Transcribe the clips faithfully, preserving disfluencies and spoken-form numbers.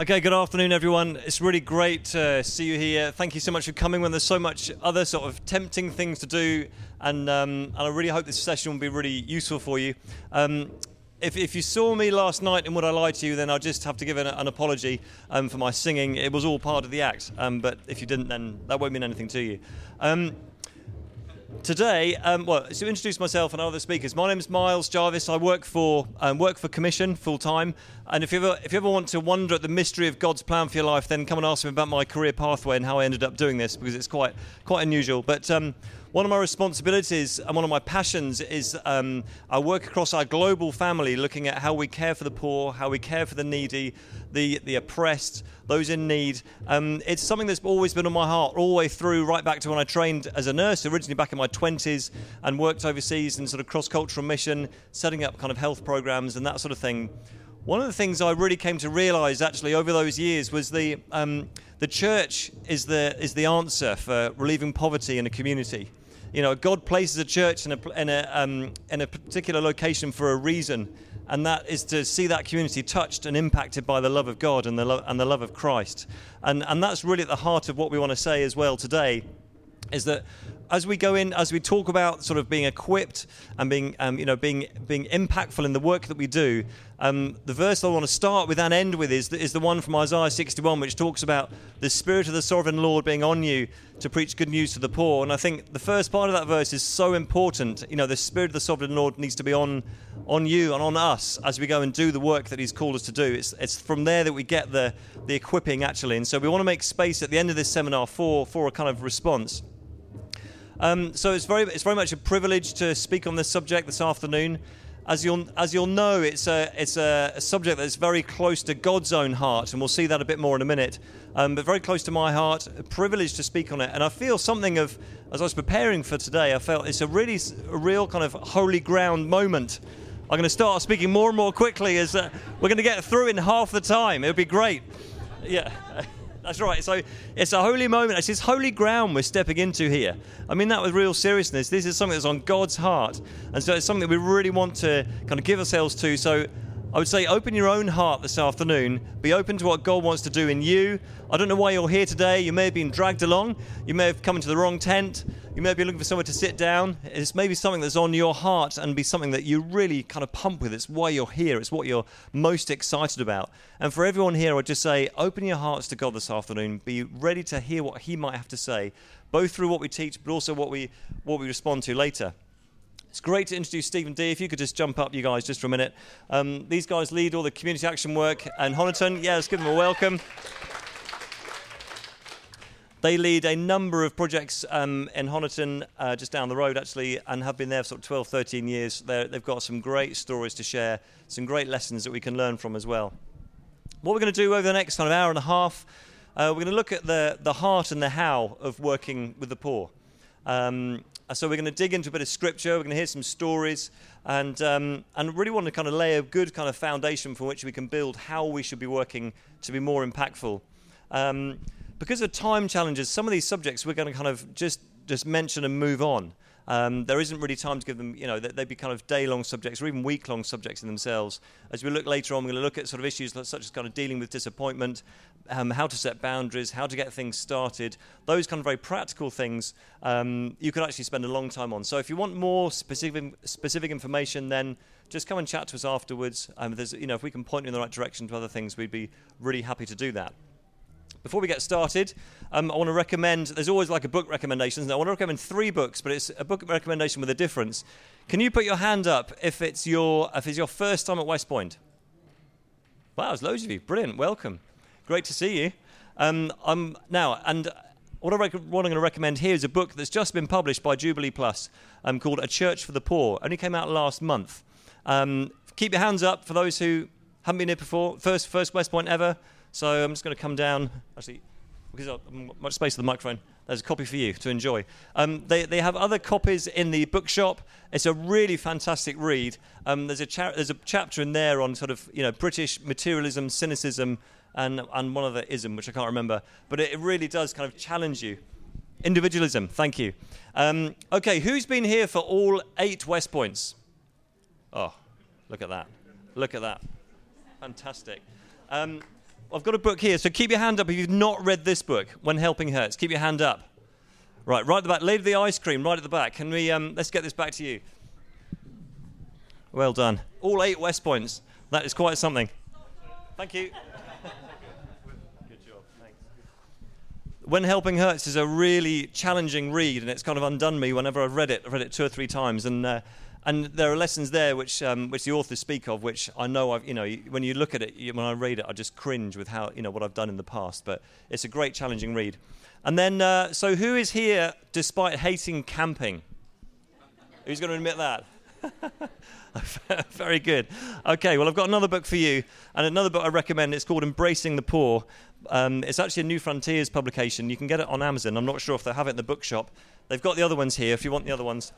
Okay, good afternoon, everyone. It's really great to see you here. Thank you so much for coming when there's so much other sort of tempting things to do. And, um, and I really hope this session will be really useful for you. Um, If, if you saw me last night and would I lie to you, then I'll just have to give an, an apology um, for my singing. It was all part of the act, um, but if you didn't, then that won't mean anything to you. Um, today, um, well, to introduce myself and other speakers, my name is Miles Jarvis. I work for um, work for Commission full-time, and if you ever if you ever want to wonder at the mystery of God's plan for your life, then come and ask me about my career pathway and how I ended up doing this, because it's quite quite unusual. But um, one of my responsibilities and one of my passions is um, I work across our global family, looking at how we care for the poor, how we care for the needy, the, the oppressed, those in need. Um, it's something that's always been on my heart all the way through, right back to when I trained as a nurse, originally back in my twenties, and worked overseas in sort of cross-cultural mission, setting up kind of health programs and that sort of thing. One of the things I really came to realize actually over those years was the um, the church is the is the answer for relieving poverty in a community. You know, God places a church in a in a um, in a particular location for a reason, and that is to see that community touched and impacted by the love of God and the lo- and the love of Christ. And and that's really at the heart of what we want to say as well today, is that as we go in, as we talk about sort of being equipped and being, um, you know, being being impactful in the work that we do, um, the verse I want to start with and end with is the, is the one from Isaiah sixty-one, which talks about the Spirit of the Sovereign Lord being on you to preach good news to the poor. And I think the first part of that verse is so important. You know, the Spirit of the Sovereign Lord needs to be on on you and on us as we go and do the work that He's called us to do. It's it's from there that we get the the equipping actually. And so we want to make space at the end of this seminar for for a kind of response. Um, so it's very, it's very much a privilege to speak on this subject this afternoon. As you'll, as you'll know, it's a, it's a, a subject that's very close to God's own heart, and we'll see that a bit more in a minute. Um, but very close to my heart, a privilege to speak on it, and I feel something of, as I was preparing for today, I felt it's a really, a real kind of holy ground moment. I'm going to start speaking more and more quickly as uh, we're going to get through in half the time. It'll be great. Yeah. That's right. So it's a holy moment. It's this holy ground we're stepping into here. I mean that with real seriousness. This is something that's on God's heart. And so it's something that we really want to kind of give ourselves to. So I would say open your own heart this afternoon. Be open to what God wants to do in you. I don't know why you're here today. You may have been dragged along. You may have come into the wrong tent. You may be looking for somewhere to sit down. It's maybe something that's on your heart and be something that you really kind of pump with. It's why you're here. It's what you're most excited about. And for everyone here, I'd just say open your hearts to God this afternoon. Be ready to hear what He might have to say, both through what we teach, but also what we what we respond to later. It's great to introduce Stephen D. If you could just jump up, you guys, just for a minute. Um, these guys lead all the community action work in Honiton. Yeah, let's give them a welcome. They lead a number of projects um, in Honiton, uh, just down the road, actually, and have been there for sort of twelve, thirteen years. They're, they've got some great stories to share, some great lessons that we can learn from as well. What we're going to do over the next kind of hour and a half, uh, we're going to look at the, the heart and the how of working with the poor. Um, so we're going to dig into a bit of scripture, we're going to hear some stories, and um, and really want to kind of lay a good kind of foundation from which we can build how we should be working to be more impactful. Um, because of time challenges, some of these subjects we're going to kind of just, just mention and move on. Um, there isn't really time to give them, you know, they'd be kind of day-long subjects or even week-long subjects in themselves. As we look later on, we're going to look at sort of issues such as kind of dealing with disappointment, um, how to set boundaries, how to get things started, those kind of very practical things um, you could actually spend a long time on. So if you want more specific specific information, then just come and chat to us afterwards. Um, there's, you know, if we can point you in the right direction to other things, we'd be really happy to do that. Before we get started, um, I want to recommend, there's always like a book recommendation, and I want to recommend three books, but it's a book recommendation with a difference. Can you put your hand up if it's your if it's your first time at West Point? Wow, there's loads of you. Brilliant. Welcome. Great to see you. Um, I'm now, and what, I rec- what I'm going to recommend here is a book that's just been published by Jubilee Plus um, called A Church for the Poor. Only came out last month. Um, keep your hands up for those who haven't been here before. First, first West Point ever. So I'm just going to come down, actually, because I've got much space for the microphone. There's a copy for you to enjoy. Um, they they have other copies in the bookshop. It's a really fantastic read. Um, there's a cha- there's a chapter in there on sort of, you know, British materialism, cynicism, and and one other ism which I can't remember. But it, it really does kind of challenge you. Individualism. Thank you. Um, okay, who's been here for all eight West Points? Oh, look at that! Look at that! Fantastic. Um, I've got a book here, so keep your hand up if you've not read this book, When Helping Hurts. Keep your hand up. Right, right at the back. Lady of the Ice Cream, right at the back. Can we, um, let's get this back to you. Well done. All eight West Points. That is quite something. Thank you. Good job, thanks. When Helping Hurts is a really challenging read, and it's kind of undone me whenever I've read it. I've read it two or three times, and uh, and there are lessons there which um, which the authors speak of, which I know I've, you know, when you look at it, when I read it, I just cringe with how, you know, what I've done in the past. But it's a great, challenging read. And then, uh, so who is here despite hating camping? Who's going to admit that? Very good. Okay, well, I've got another book for you, and another book I recommend. It's called Embracing the Poor. Um, it's actually a New Frontiers publication. You can get it on Amazon. I'm not sure if they have it in the bookshop. They've got the other ones here if you want the other ones.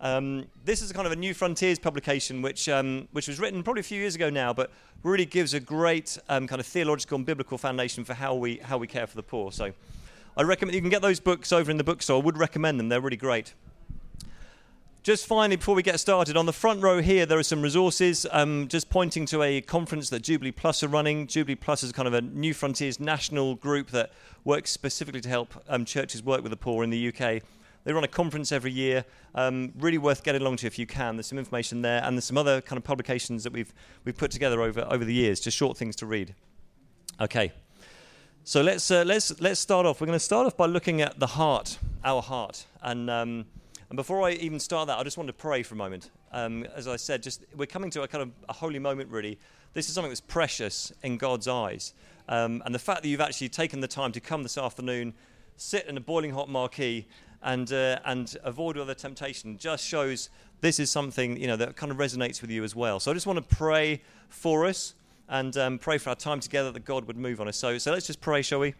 Um, this is kind of a New Frontiers publication, which um, which was written probably a few years ago now, but really gives a great um, kind of theological and biblical foundation for how we how we care for the poor. So I recommend you can get those books over in the bookstore. I would recommend them. They're really great. Just finally, before we get started, on the front row here, there are some resources, um, just pointing to a conference that Jubilee Plus are running. Jubilee Plus is kind of a New Frontiers national group that works specifically to help um, churches work with the poor in the U K. They run a conference every year, um, really worth getting along to if you can. There's some information there, and there's some other kind of publications that we've we've put together over, over the years, just short things to read. Okay, so let's, uh, let's, let's start off. We're going to start off by looking at the heart, our heart, and... Um, And before I even start that, I just want to pray for a moment. Um, as I said, just we're coming to a kind of a holy moment, really. This is something that's precious in God's eyes. Um, and the fact that you've actually taken the time to come this afternoon, sit in a boiling hot marquee, and uh, and avoid all the temptation just shows this is something, you know, that kind of resonates with you as well. So I just want to pray for us and um, pray for our time together that God would move on us. So, so let's just pray, shall we?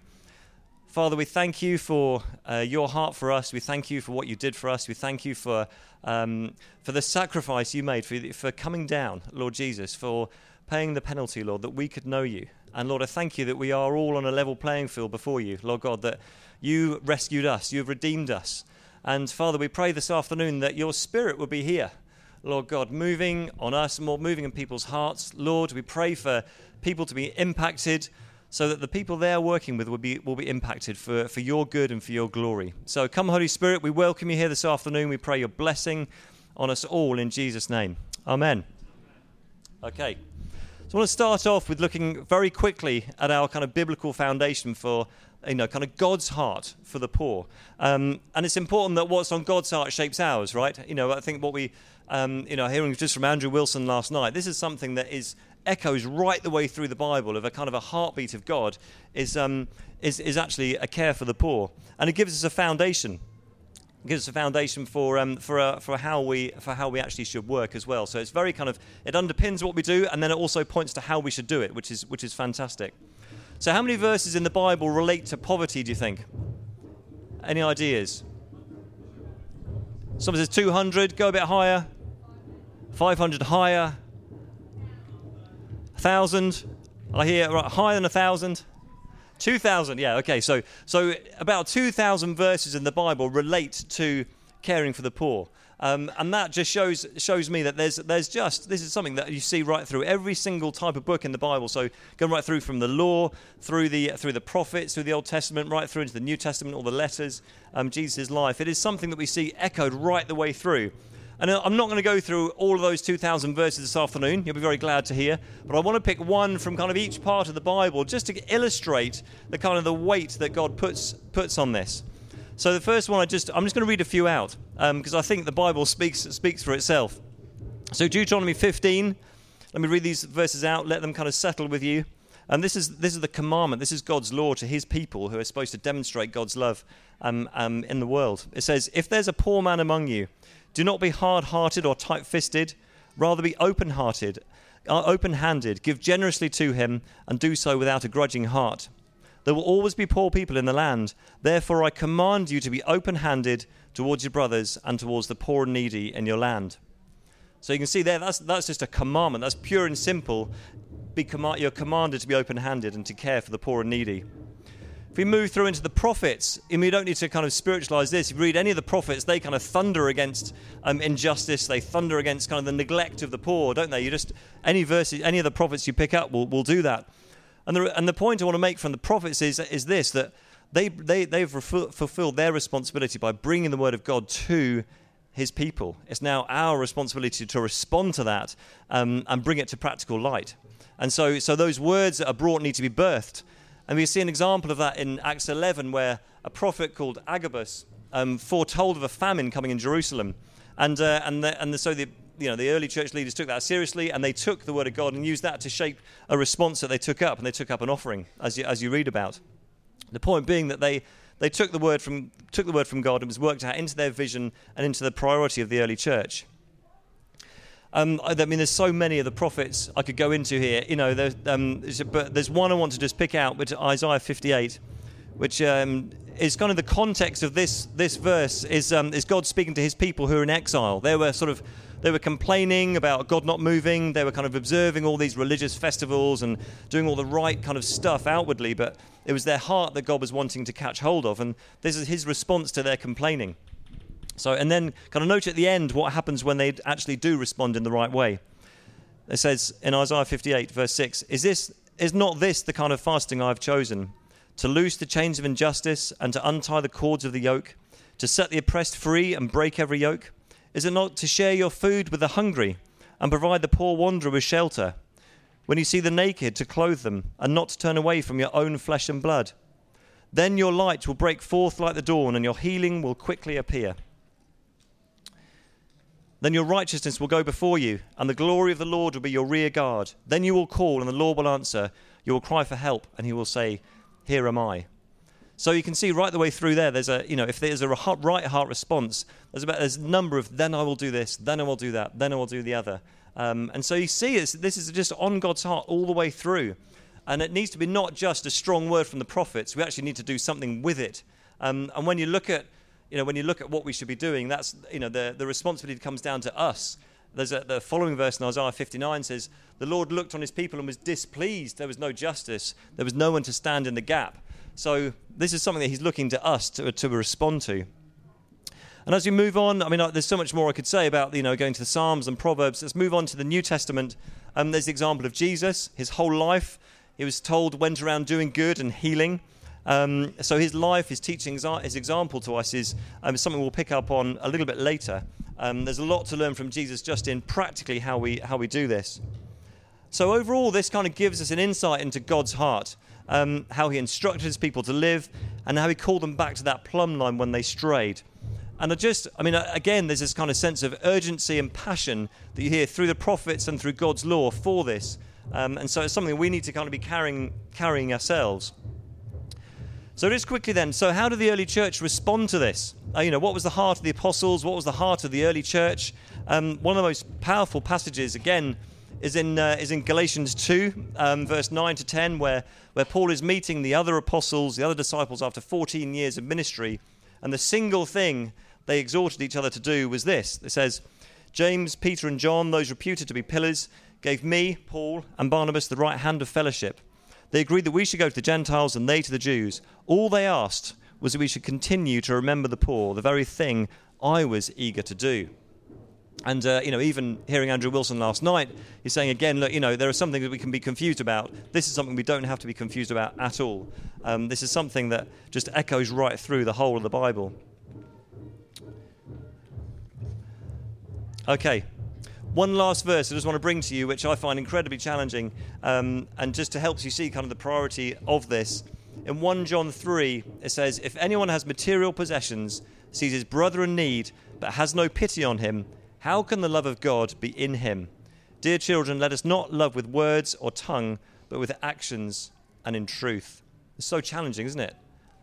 Father, we thank you for uh, your heart for us. We thank you for what you did for us. We thank you for um, for the sacrifice you made, for, for coming down, Lord Jesus, for paying the penalty, Lord, that we could know you. And Lord, I thank you that we are all on a level playing field before you, Lord God, that you rescued us, you have redeemed us. And Father, we pray this afternoon that your spirit will be here, Lord God, moving on us, more moving in people's hearts. Lord, we pray for people to be impacted, so that the people they're working with will be will be impacted for, for your good and for your glory. So come, Holy Spirit, we welcome you here this afternoon. We pray your blessing on us all in Jesus' name. Amen. Okay. So I want to start off with looking very quickly at our kind of biblical foundation for, you know, kind of God's heart for the poor. Um, and it's important that what's on God's heart shapes ours, right? You know, I think what we, um, you know, hearing just from Andrew Wilson last night, this is something that is echoes right the way through the Bible of a kind of a heartbeat of God is um, is is actually a care for the poor, and it gives us a foundation. It gives us a foundation for um, for uh, for how we for how we actually should work as well. So it's very kind of it underpins what we do, and then it also points to how we should do it, which is which is fantastic. So how many verses in the Bible relate to poverty, do you think? Any ideas? Someone says two hundred. Go a bit higher. five hundred higher. Thousand, I hear right, higher than a thousand, two thousand. Yeah, okay. So, so about two thousand verses in the Bible relate to caring for the poor, um, and that just shows shows me that there's there's just this is something that you see right through every single type of book in the Bible. So, going right through from the law, through the through the prophets, through the Old Testament, right through into the New Testament, all the letters, um, Jesus' life. It is something that we see echoed right the way through. And I'm not going to go through all of those two thousand verses this afternoon. You'll be very glad to hear. But I want to pick one from kind of each part of the Bible just to illustrate the kind of the weight that God puts puts on this. So the first one, I just, I'm just going to read a few out um, because I think the Bible speaks speaks for itself. So Deuteronomy fifteen, let me read these verses out, let them kind of settle with you. And this is this is the commandment. This is God's law to his people who are supposed to demonstrate God's love um, um, in the world. It says, if there's a poor man among you, do not be hard-hearted or tight-fisted. Rather be open-hearted, uh, open-handed. Give generously to him and do so without a grudging heart. There will always be poor people in the land. Therefore, I command you to be open-handed towards your brothers and towards the poor and needy in your land. So you can see there, that's that's just a commandment. That's pure and simple. Be command, you're commanded to be open-handed and to care for the poor and needy. If we move through into the prophets, and we don't need to kind of spiritualize this. If you read any of the prophets, they kind of thunder against um, injustice. They thunder against kind of the neglect of the poor, don't they? You just any verses, any of the prophets you pick up will will do that. And the and the point I want to make from the prophets is is this, that they they they've refu- fulfilled their responsibility by bringing the word of God to his people. It's now our responsibility to respond to that um, and bring it to practical light. And so, so those words that are brought need to be birthed. And we see an example of that in Acts eleven, where a prophet called Agabus um, foretold of a famine coming in Jerusalem, and uh, and the, and the, so the you know the early church leaders took that seriously, and they took the word of God and used that to shape a response that they took up, and they took up an offering, as you as you read about. The point being that they they took the word from took the word from God and was worked out into their vision and into the priority of the early church. Um, I mean, there's so many of the prophets I could go into here, you know, there's, um, but there's one I want to just pick out, which is Isaiah fifty-eight, which um, is kind of the context of this this verse, is um, is God speaking to his people who are in exile. They were sort of, they were complaining about God not moving, they were kind of observing all these religious festivals and doing all the right kind of stuff outwardly, but it was their heart that God was wanting to catch hold of, and this is his response to their complaining. So, and then kind of note at the end what happens when they actually do respond in the right way. It says in Isaiah fifty-eight, verse six, Is this is not this the kind of fasting I have chosen? To loose the chains of injustice and to untie the cords of the yoke, to set the oppressed free and break every yoke? Is it not to share your food with the hungry and provide the poor wanderer with shelter? When you see the naked, to clothe them and not to turn away from your own flesh and blood. Then your light will break forth like the dawn and your healing will quickly appear. Then your righteousness will go before you, and the glory of the Lord will be your rear guard. Then you will call, and the Lord will answer. You will cry for help, and he will say, Here am I. So you can see right the way through there, there's a, you know, if there's a right heart response, there's about there's a number of, then I will do this, then I will do that, then I will do the other. Um, and so you see it's, this is just on God's heart all the way through. And it needs to be not just a strong word from the prophets, we actually need to do something with it. Um, and when you look at You know, when you look at what we should be doing, that's, you know, the, the responsibility comes down to us. There's a, the following verse in Isaiah fifty-nine says, The Lord looked on his people and was displeased. There was no justice. There was no one to stand in the gap. So this is something that he's looking to us to, to respond to. And as we move on, I mean, there's so much more I could say about, you know, going to the Psalms and Proverbs. Let's move on to the New Testament. Um, there's the example of Jesus. His whole life, he was told, went around doing good and healing. Um, so his life, his teachings, his example to us is um, something we'll pick up on a little bit later. Um, there's a lot to learn from Jesus just in practically how we how we do this. So overall, this kind of gives us an insight into God's heart, um, how he instructed his people to live, and how he called them back to that plumb line when they strayed. And I just, I mean, again, there's this kind of sense of urgency and passion that you hear through the prophets and through God's law for this. Um, and so it's something we need to kind of be carrying carrying ourselves. So just quickly then, so how did the early church respond to this? Uh, you know, what was the heart of the apostles? What was the heart of the early church? Um, one of the most powerful passages, again, is in uh, is in Galatians two, um, verse nine to ten, where, where Paul is meeting the other apostles, the other disciples, after fourteen years of ministry. And the single thing they exhorted each other to do was this. It says, James, Peter, and John, those reputed to be pillars, gave me, Paul, and Barnabas the right hand of fellowship. They agreed that we should go to the Gentiles and they to the Jews. All they asked was that we should continue to remember the poor, the very thing I was eager to do. And, uh, you know, even hearing Andrew Wilson last night, he's saying again, look, you know, there are some things that we can be confused about. This is something we don't have to be confused about at all. Um, this is something that just echoes right through the whole of the Bible. Okay. One last verse I just want to bring to you, which I find incredibly challenging, um, and just to help you see kind of the priority of this. In First John three, it says, If anyone has material possessions, sees his brother in need, but has no pity on him, how can the love of God be in him? Dear children, let us not love with words or tongue, but with actions and in truth. It's so challenging, isn't it?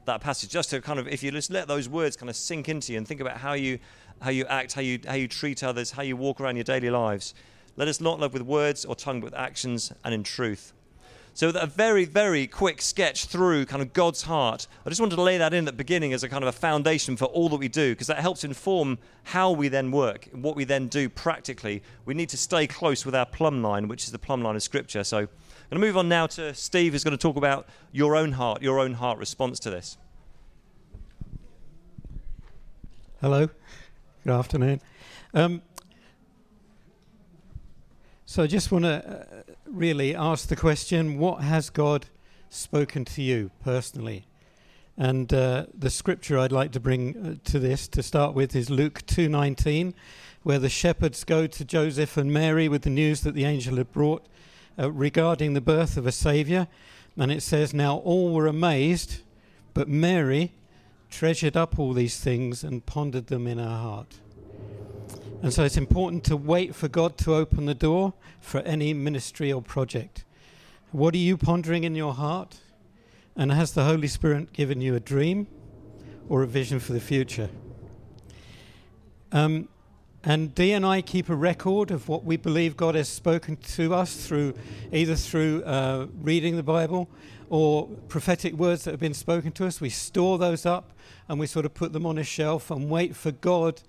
That passage, just to kind of, if you just let those words kind of sink into you and think about how you how you act, how you how you treat others, how you walk around your daily lives. Let us not love with words or tongue, but with actions and in truth. So a very, very quick sketch through kind of God's heart. I just wanted to lay that in at the beginning as a kind of a foundation for all that we do, because that helps inform how we then work, what we then do practically. We need to stay close with our plumb line, which is the plumb line of Scripture. So I'm going to move on now to Steve, who's going to talk about your own heart, your own heart response to this. Hello. Good afternoon. Um, so I just want to... Uh, really ask the question, what has God spoken to you personally. And uh, the scripture I'd like to bring to this to start with is Luke two nineteen, where the shepherds go to Joseph and Mary with the news that the angel had brought uh, regarding the birth of a Saviour. And it says, "Now all were amazed, but Mary treasured up all these things and pondered them in her heart." And so it's important to wait for God to open the door for any ministry or project. What are you pondering in your heart? And has the Holy Spirit given you a dream or a vision for the future? Um, and Dee and I keep a record of what we believe God has spoken to us through, either through uh, reading the Bible or prophetic words that have been spoken to us. We store those up and we sort of put them on a shelf and wait for God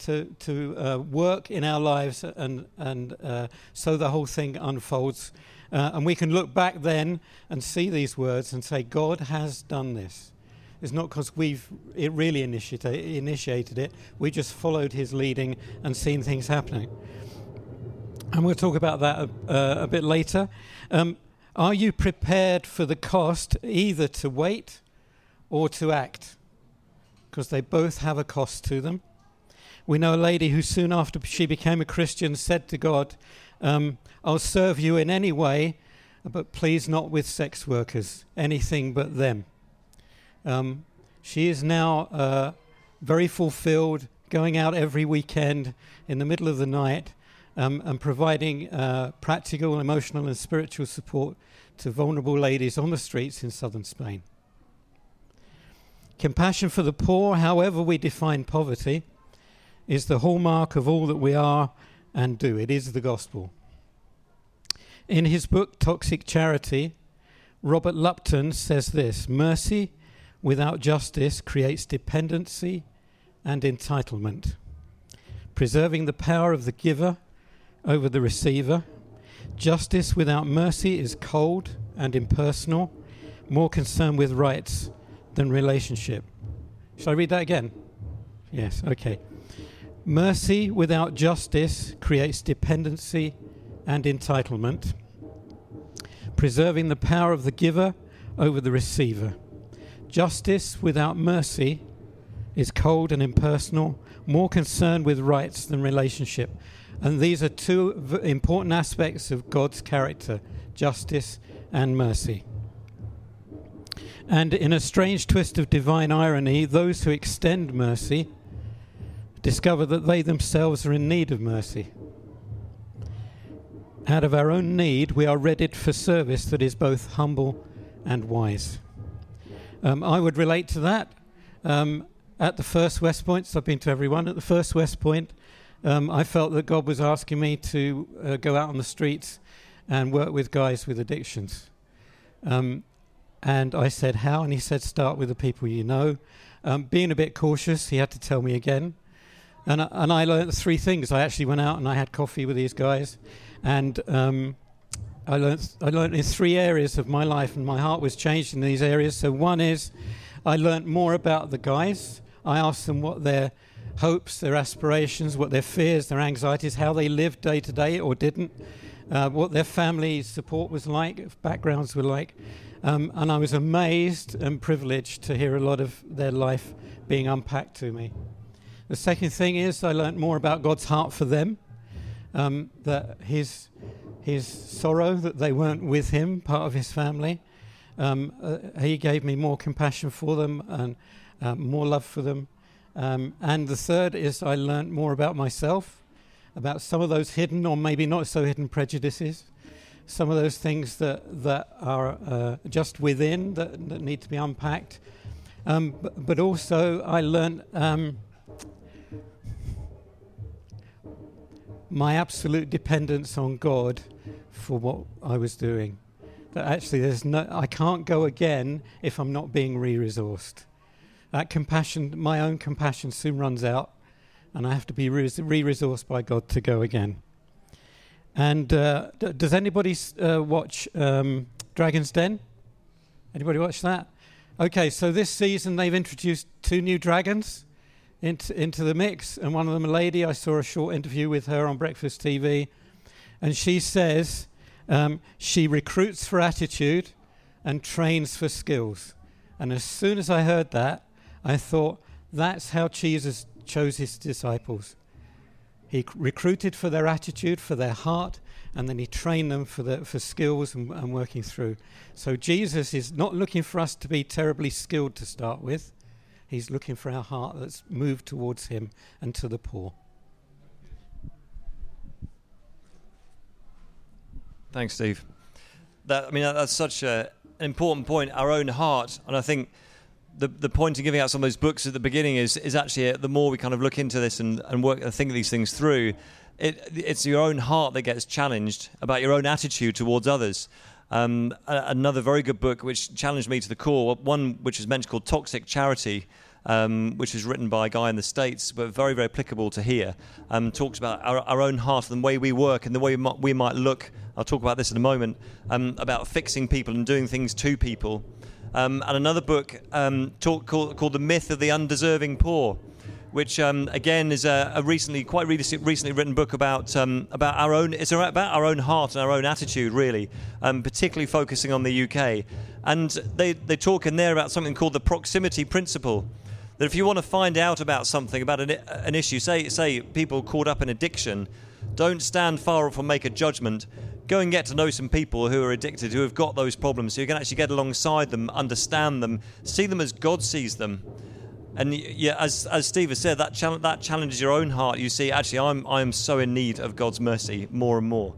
to to uh, work in our lives, and, and uh, so the whole thing unfolds. Uh, and we can look back then and see these words and say, God has done this. It's not because we've it really initiated, initiated it. We just followed his leading and seen things happening. And we'll talk about that a, uh, a bit later. Um, are you prepared for the cost either to wait or to act? Because they both have a cost to them. We know a lady who soon after she became a Christian said to God, Um, I'll serve you in any way, but please not with sex workers, anything but them. Um, she is now uh, very fulfilled, going out every weekend in the middle of the night um, and providing uh, practical, emotional and spiritual support to vulnerable ladies on the streets in southern Spain. Compassion for the poor, however we define poverty, is the hallmark of all that we are and do. It is the gospel. In his book, Toxic Charity, Robert Lupton says this: mercy without justice creates dependency and entitlement, preserving the power of the giver over the receiver. Justice without mercy is cold and impersonal, more concerned with rights than relationship. Shall I read that again? Yes, okay. Mercy without justice creates dependency and entitlement, preserving the power of the giver over the receiver. Justice without mercy is cold and impersonal, more concerned with rights than relationship. And these are two v- important aspects of God's character, justice and mercy. And in a strange twist of divine irony, those who extend mercy discover that they themselves are in need of mercy. Out of our own need, we are readied for service that is both humble and wise. Um, I would relate to that. Um, at the first West Point, so I've been to everyone, at the first West Point, um, I felt that God was asking me to uh, go out on the streets and work with guys with addictions. Um, and I said, how? And he said, start with the people you know. Um, being a bit cautious, he had to tell me again. And, and I learned three things. I actually went out and I had coffee with these guys. And um, I learned I learned in three areas of my life, and my heart was changed in these areas. So one is I learned more about the guys. I asked them what their hopes, their aspirations, what their fears, their anxieties, how they lived day to day or didn't, uh, what their family support was like, backgrounds were like. Um, and I was amazed and privileged to hear a lot of their life being unpacked to me. The second thing is I learned more about God's heart for them, um, that his his sorrow that they weren't with him, part of his family. Um, uh, he gave me more compassion for them and uh, more love for them. Um, and the third is I learned more about myself, about some of those hidden or maybe not so hidden prejudices, some of those things that, that are uh, just within that, that need to be unpacked. Um, but, but also I learned... Um, my absolute dependence on God for what I was doing. That actually there's no, I can't go again if I'm not being re-resourced. That compassion, my own compassion soon runs out and I have to be re-resourced by God to go again. And uh, d- does anybody uh, watch um, Dragon's Den? Anybody watch that? Okay, so this season they've introduced two new dragons Into, into the mix, and one of them a lady. I saw a short interview with her on Breakfast T V, and she says um, she recruits for attitude and trains for skills. And as soon as I heard that, I thought, that's how Jesus chose his disciples. He recruited for their attitude, for their heart, and then he trained them for the, for skills and, and working through. So Jesus is not looking for us to be terribly skilled to start with. He's looking for our heart that's moved towards him and to the poor. Thanks, Steve. That, I mean, that, that's such a, an important point, our own heart. And I think the the point of giving out some of those books at the beginning is is actually, the more we kind of look into this and, and work and think these things through, it it's your own heart that gets challenged about your own attitude towards others. Um, another very good book which challenged me to the core, one which was mentioned called Toxic Charity, um, which was written by a guy in the States, but very, very applicable to here, um, talks about our, our own heart and the way we work and the way we might look. I'll talk about this in a moment, um, about fixing people and doing things to people. Um, and another book um, talk, called, called The Myth of the Undeserving Poor, which um, again is a, a recently, quite recently written book about um, about our own. It's about our own heart and our own attitude, really, um, particularly focusing on the U K. And they they talk in there about something called the proximity principle. That if you want to find out about something, about an, an issue, say say people caught up in addiction, don't stand far off and make a judgment. Go and get to know some people who are addicted, who have got those problems, so you can actually get alongside them, understand them, see them as God sees them. And yeah, as as Steve has said, that challenge, that challenges your own heart. You see, actually, I'm I'm so in need of God's mercy more and more.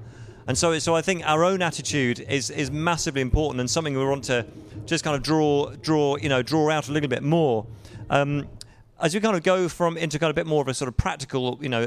And so so I think our own attitude is is massively important, and something we want to just kind of draw draw you know draw out a little bit more. Um, As we kind of go from into kind of a bit more of a sort of practical, you know,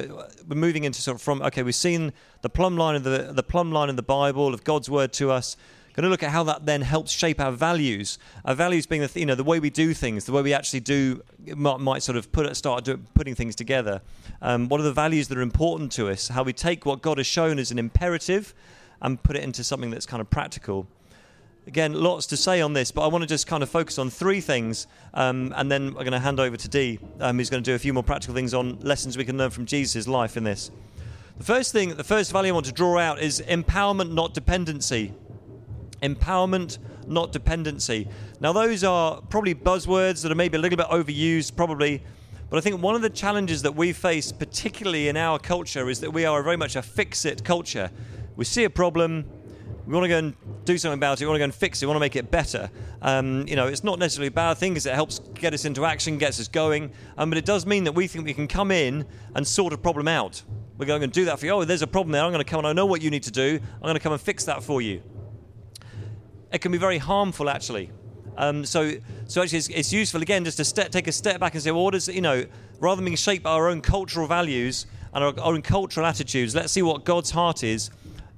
we're moving into sort of from, okay, we've seen the plumb line of the the plumb line of the Bible, of God's word to us. Going to look at how that then helps shape our values. Our values being, the th- you know, the way we do things, the way we actually do, might, might sort of put start do, putting things together. Um, what are the values that are important to us? How we take what God has shown as an imperative and put it into something that's kind of practical. Again, lots to say on this, but I want to just kind of focus on three things, um, and then I'm going to hand over to Dee, um, who's going to do a few more practical things on lessons we can learn from Jesus' life in this. The first thing, the first value I want to draw out is empowerment, not dependency. Empowerment, not dependency. Now, those are probably buzzwords that are maybe a little bit overused, probably, but I think one of the challenges that we face, particularly in our culture, is that we are very much a fix-it culture. We see a problem, we want to go and do something about it. We want to go and fix it. We want to make it better. Um, you know, it's not necessarily a bad thing because it helps get us into action, gets us going. Um, but it does mean that we think we can come in and sort a problem out. We're going to do that for you. Oh, there's a problem there. I'm going to come and I know what you need to do. I'm going to come and fix that for you. It can be very harmful, actually. Um, so, so actually, it's, it's useful again just to step, take a step back and say, well, what does, you know, rather than being shaped by our own cultural values and our own cultural attitudes, let's see what God's heart is.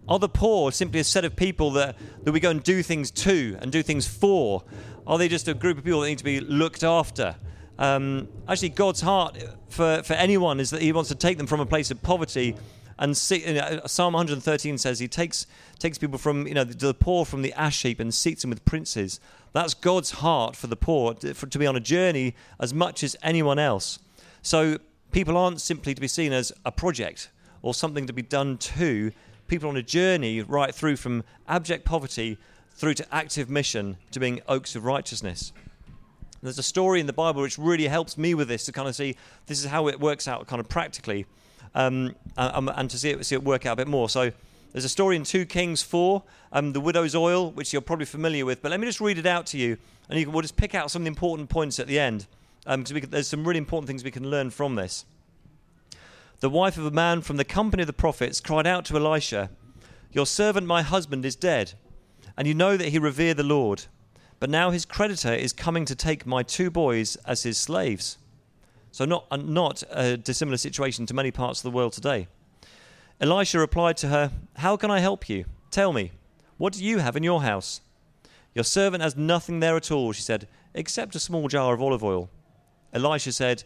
Are the poor simply a set of people that, that we go and do things to and do things for? Are they just a group of people that need to be looked after? Um, actually, God's heart for, for anyone is that he wants to take them from a place of poverty. And see, you know, Psalm one hundred thirteen says he takes takes people from, you know, the, the poor from the ash heap and seats them with princes. That's God's heart for the poor, for, to be on a journey as much as anyone else. So people aren't simply to be seen as a project or something to be done to. People on a journey right through from abject poverty through to active mission to being oaks of righteousness. And there's a story in the Bible which really helps me with this to kind of see this is how it works out kind of practically um, and, and to see it, see it work out a bit more. So there's a story in two Kings four, um, the widow's oil, which you're probably familiar with, but let me just read it out to you and you can, we'll just pick out some of the important points at the end because um, there's some really important things we can learn from this. The wife of a man from the company of the prophets cried out to Elisha, "Your servant, my husband, is dead, and you know that he revered the Lord. But now his creditor is coming to take my two boys as his slaves." So not, not a dissimilar situation to many parts of the world today. Elisha replied to her, "How can I help you? Tell me, what do you have in your house?" "Your servant has nothing there at all," she said, "except a small jar of olive oil." Elisha said,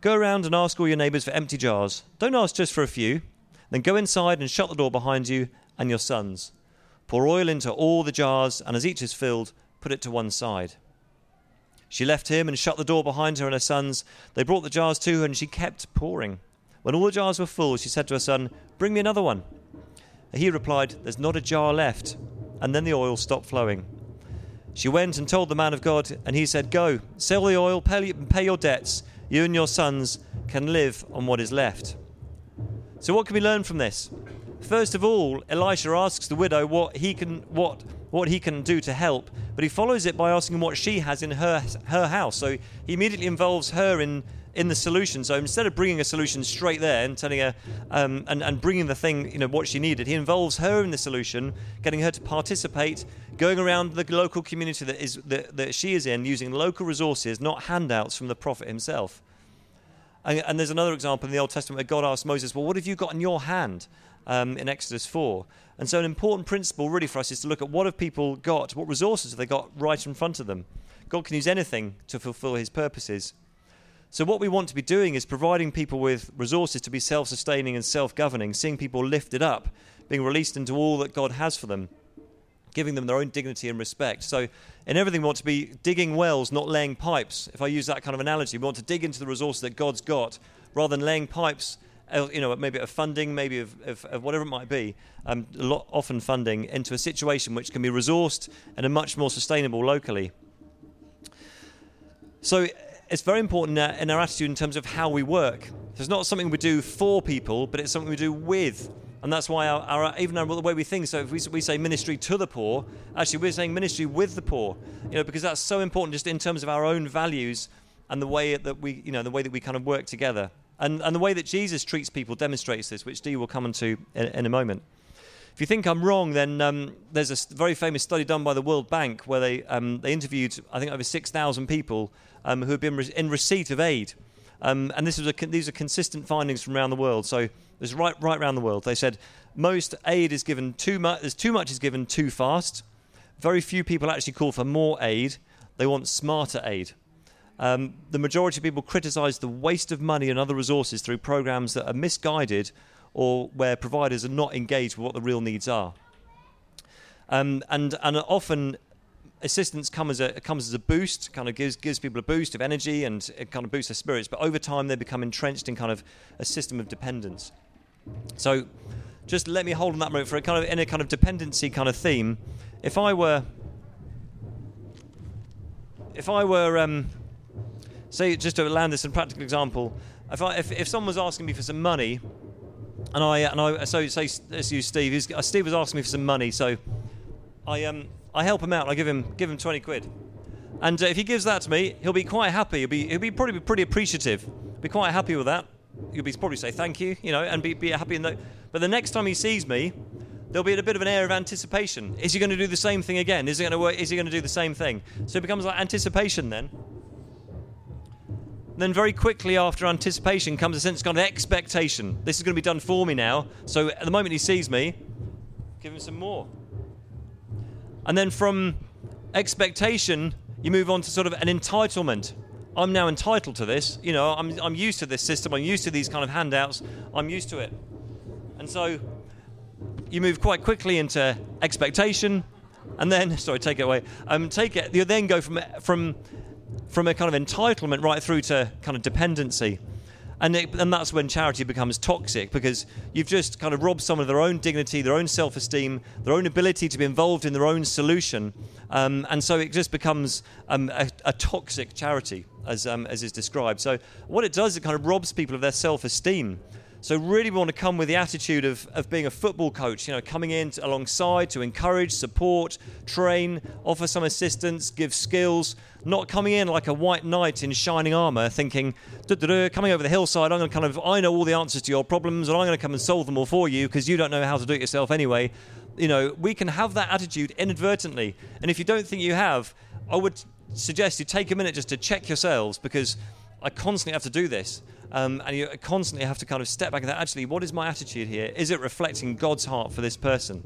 "Go around and ask all your neighbours for empty jars. Don't ask just for a few. Then go inside and shut the door behind you and your sons. Pour oil into all the jars, and as each is filled, put it to one side." She left him and shut the door behind her and her sons. They brought the jars to her, and she kept pouring. When all the jars were full, she said to her son, "Bring me another one." He replied, "There's not a jar left." And then the oil stopped flowing. She went and told the man of God, and he said, Go, sell the oil, pay your debts. You and your sons can live on what is left. So what can we learn from this? First of all, Elisha asks the widow what he can what what he can do to help, but he follows it by asking what she has in her her house. So he immediately involves her in in the solution. So instead of bringing a solution straight there and telling her um, and and bringing the thing, you know, what she needed, he involves her in the solution, getting her to participate, going around the local community that is that, that she is in, using local resources, not handouts from the prophet himself. And, and there's another example in the Old Testament where God asked Moses, well, what have you got in your hand? Um, in Exodus four. And so an important principle really for us is to look at what have people got, what resources have they got right in front of them. God can use anything to fulfill his purposes. So what we want to be doing is providing people with resources to be self-sustaining and self-governing, seeing people lifted up, being released into all that God has for them, giving them their own dignity and respect. So in everything we want to be digging wells, not laying pipes. If I use that kind of analogy, we want to dig into the resources that God's got rather than laying pipes, you know, maybe of funding, maybe of, of, of whatever it might be, um, a lot, often funding into a situation which can be resourced and are much more sustainable locally. So it's very important in our attitude in terms of how we work. It's not something we do for people, but it's something we do with. And that's why our, our even our, the way we think, so if we, we say ministry to the poor, actually we're saying ministry with the poor, you know, because that's so important just in terms of our own values and the way that we, you know, the way that we kind of work together. And, and the way that Jesus treats people demonstrates this, which Dee will come into in, in a moment. If you think I'm wrong, then um, there's a very famous study done by the World Bank where they um, they interviewed, I think, over six thousand people um, who had been re- in receipt of aid. Um, and this was a, these are consistent findings from around the world. So it's right right around the world. They said most aid is given too much. There's too much is given too fast. Very few people actually call for more aid. They want smarter aid. Um, the majority of people criticise the waste of money and other resources through programmes that are misguided or where providers are not engaged with what the real needs are. Um, and, and often assistance come as a, comes as a boost, kind of gives, gives people a boost of energy and it kind of boosts their spirits, but over time they become entrenched in kind of a system of dependence. So just let me hold on that moment for a kind of, in a kind of dependency kind of theme. If I were... If I were... Um, Say, just to land this in a practical example, if, I, if if someone was asking me for some money, and I and I so say let's use Steve. He's, uh, Steve was asking me for some money, so I um I help him out. I give him give him twenty quid, and uh, if he gives that to me, he'll be quite happy. He'll be he'll be probably be pretty appreciative. Be quite happy with that. He'll be probably say thank you, you know, and be be happy in that. But the next time he sees me, there'll be a bit of an air of anticipation. Is he going to do the same thing again? Is he going to work? Is he going to do the same thing? So it becomes like anticipation then. Then very quickly after anticipation comes a sense of kind of expectation. This is going to be done for me now. So at the moment he sees me, give him some more. And then from expectation, you move on to sort of an entitlement. I'm now entitled to this. You know, I'm I'm used to this system. I'm used to these kind of handouts. I'm used to it. And so you move quite quickly into expectation, and then sorry, take it away. Um, take it. You then go from from. from a kind of entitlement right through to kind of dependency. And it, and that's when charity becomes toxic, because you've just kind of robbed someone of their own dignity, their own self-esteem, their own ability to be involved in their own solution. Um, and so it just becomes um, a, a toxic charity, as um, as is described. So what it does, it kind of robs people of their self-esteem. So really we want to come with the attitude of, of being a football coach, you know, coming in to, alongside to encourage, support, train, offer some assistance, give skills, not coming in like a white knight in shining armour thinking, coming over the hillside, I'm going to kind of, I know all the answers to your problems and I'm going to come and solve them all for you because you don't know how to do it yourself anyway. You know, we can have that attitude inadvertently. And if you don't think you have, I would suggest you take a minute just to check yourselves, because I constantly have to do this. Um, and you constantly have to kind of step back and think, actually, what is my attitude here? Is it reflecting God's heart for this person?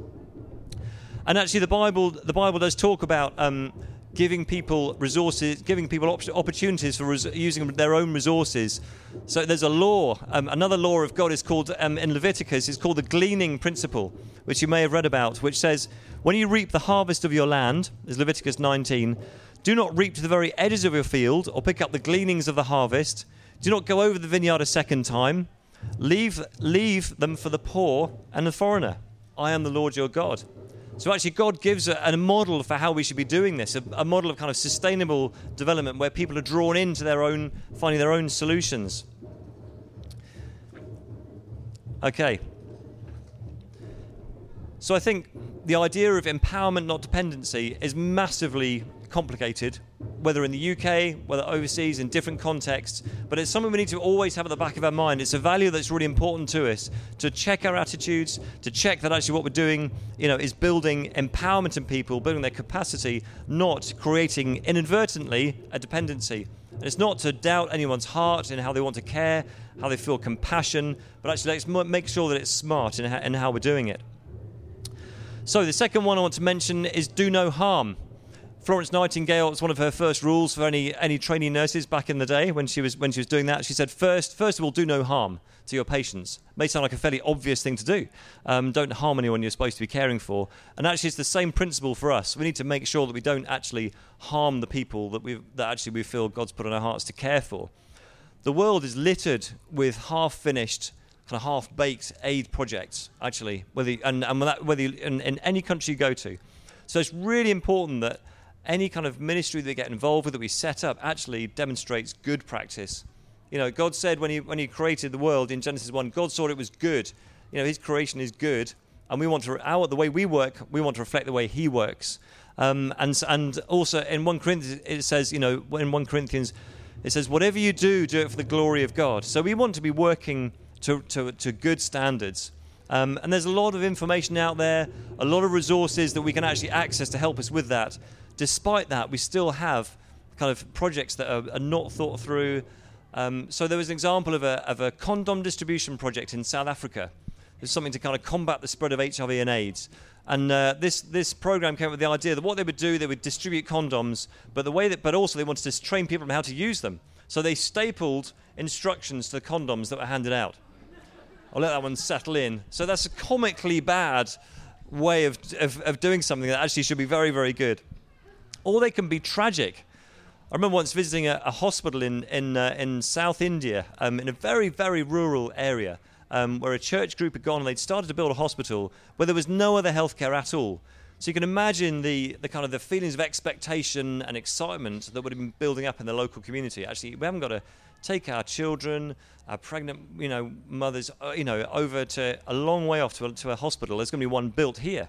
And actually, the Bible the Bible does talk about um, giving people resources, giving people op- opportunities for res- using their own resources. So there's a law. Um, another law of God is called, um, in Leviticus, is called the gleaning principle, which you may have read about, which says, when you reap the harvest of your land, is Leviticus nineteen, do not reap to the very edges of your field or pick up the gleanings of the harvest. Do not go over the vineyard a second time. Leave, leave them for the poor and the foreigner. I am the Lord your God. So actually God gives a, a model for how we should be doing this, a, a model of kind of sustainable development where people are drawn into their own, finding their own solutions. Okay. So I think the idea of empowerment, not dependency, is massively complicated, whether in the U K, whether overseas, in different contexts, but it's something we need to always have at the back of our mind. It's a value that's really important to us, to check our attitudes, to check that actually what we're doing, you know, is building empowerment in people, building their capacity, not creating inadvertently a dependency. And it's not to doubt anyone's heart in how they want to care, how they feel compassion, but actually let's make sure that it's smart in how, in how we're doing it. So the second one I want to mention is do no harm. Florence Nightingale, it's one of her first rules for any any trainee nurses back in the day when she was when she was doing that. She said, first, first of all, do no harm to your patients. It may sound like a fairly obvious thing to do. Um, don't harm anyone you're supposed to be caring for. And actually, it's the same principle for us. We need to make sure that we don't actually harm the people that we that actually we feel God's put on our hearts to care for. The world is littered with half-finished, kind of half-baked aid projects. Actually, whether you, and and whether, whether you, in, in any country you go to, so it's really important that any kind of ministry that we get involved with, that we set up, actually demonstrates good practice. You know, God said when he when he created the world in Genesis one, God saw it was good. You know, his creation is good, and we want to our the way we work, we want to reflect the way he works. Um, and and also in First Corinthians it says, you know, in First Corinthians it says, whatever you do, do it for the glory of God. So we want to be working to to, to good standards. Um, and there's a lot of information out there, a lot of resources that we can actually access to help us with that. Despite that, we still have kind of projects that are, are not thought through. Um, so there was an example of a, of a condom distribution project in South Africa. It's something to kind of combat the spread of H I V and AIDS. And uh, this this program came up with the idea that what they would do, they would distribute condoms, but the way that, but also they wanted to train people on how to use them. So they stapled instructions to the condoms that were handed out. I'll let that one settle in. So that's a comically bad way of of, of doing something that actually should be very, very good. Or they can be tragic. I remember once visiting a, a hospital in in, uh, in South India, um, in a very, very rural area, um, where a church group had gone and they'd started to build a hospital where there was no other healthcare at all. So you can imagine the, the kind of the feelings of expectation and excitement that would have been building up in the local community. Actually, we haven't got to take our children, our pregnant, you know, mothers, uh, you know, over to a long way off to a, to a hospital. There's going to be one built here.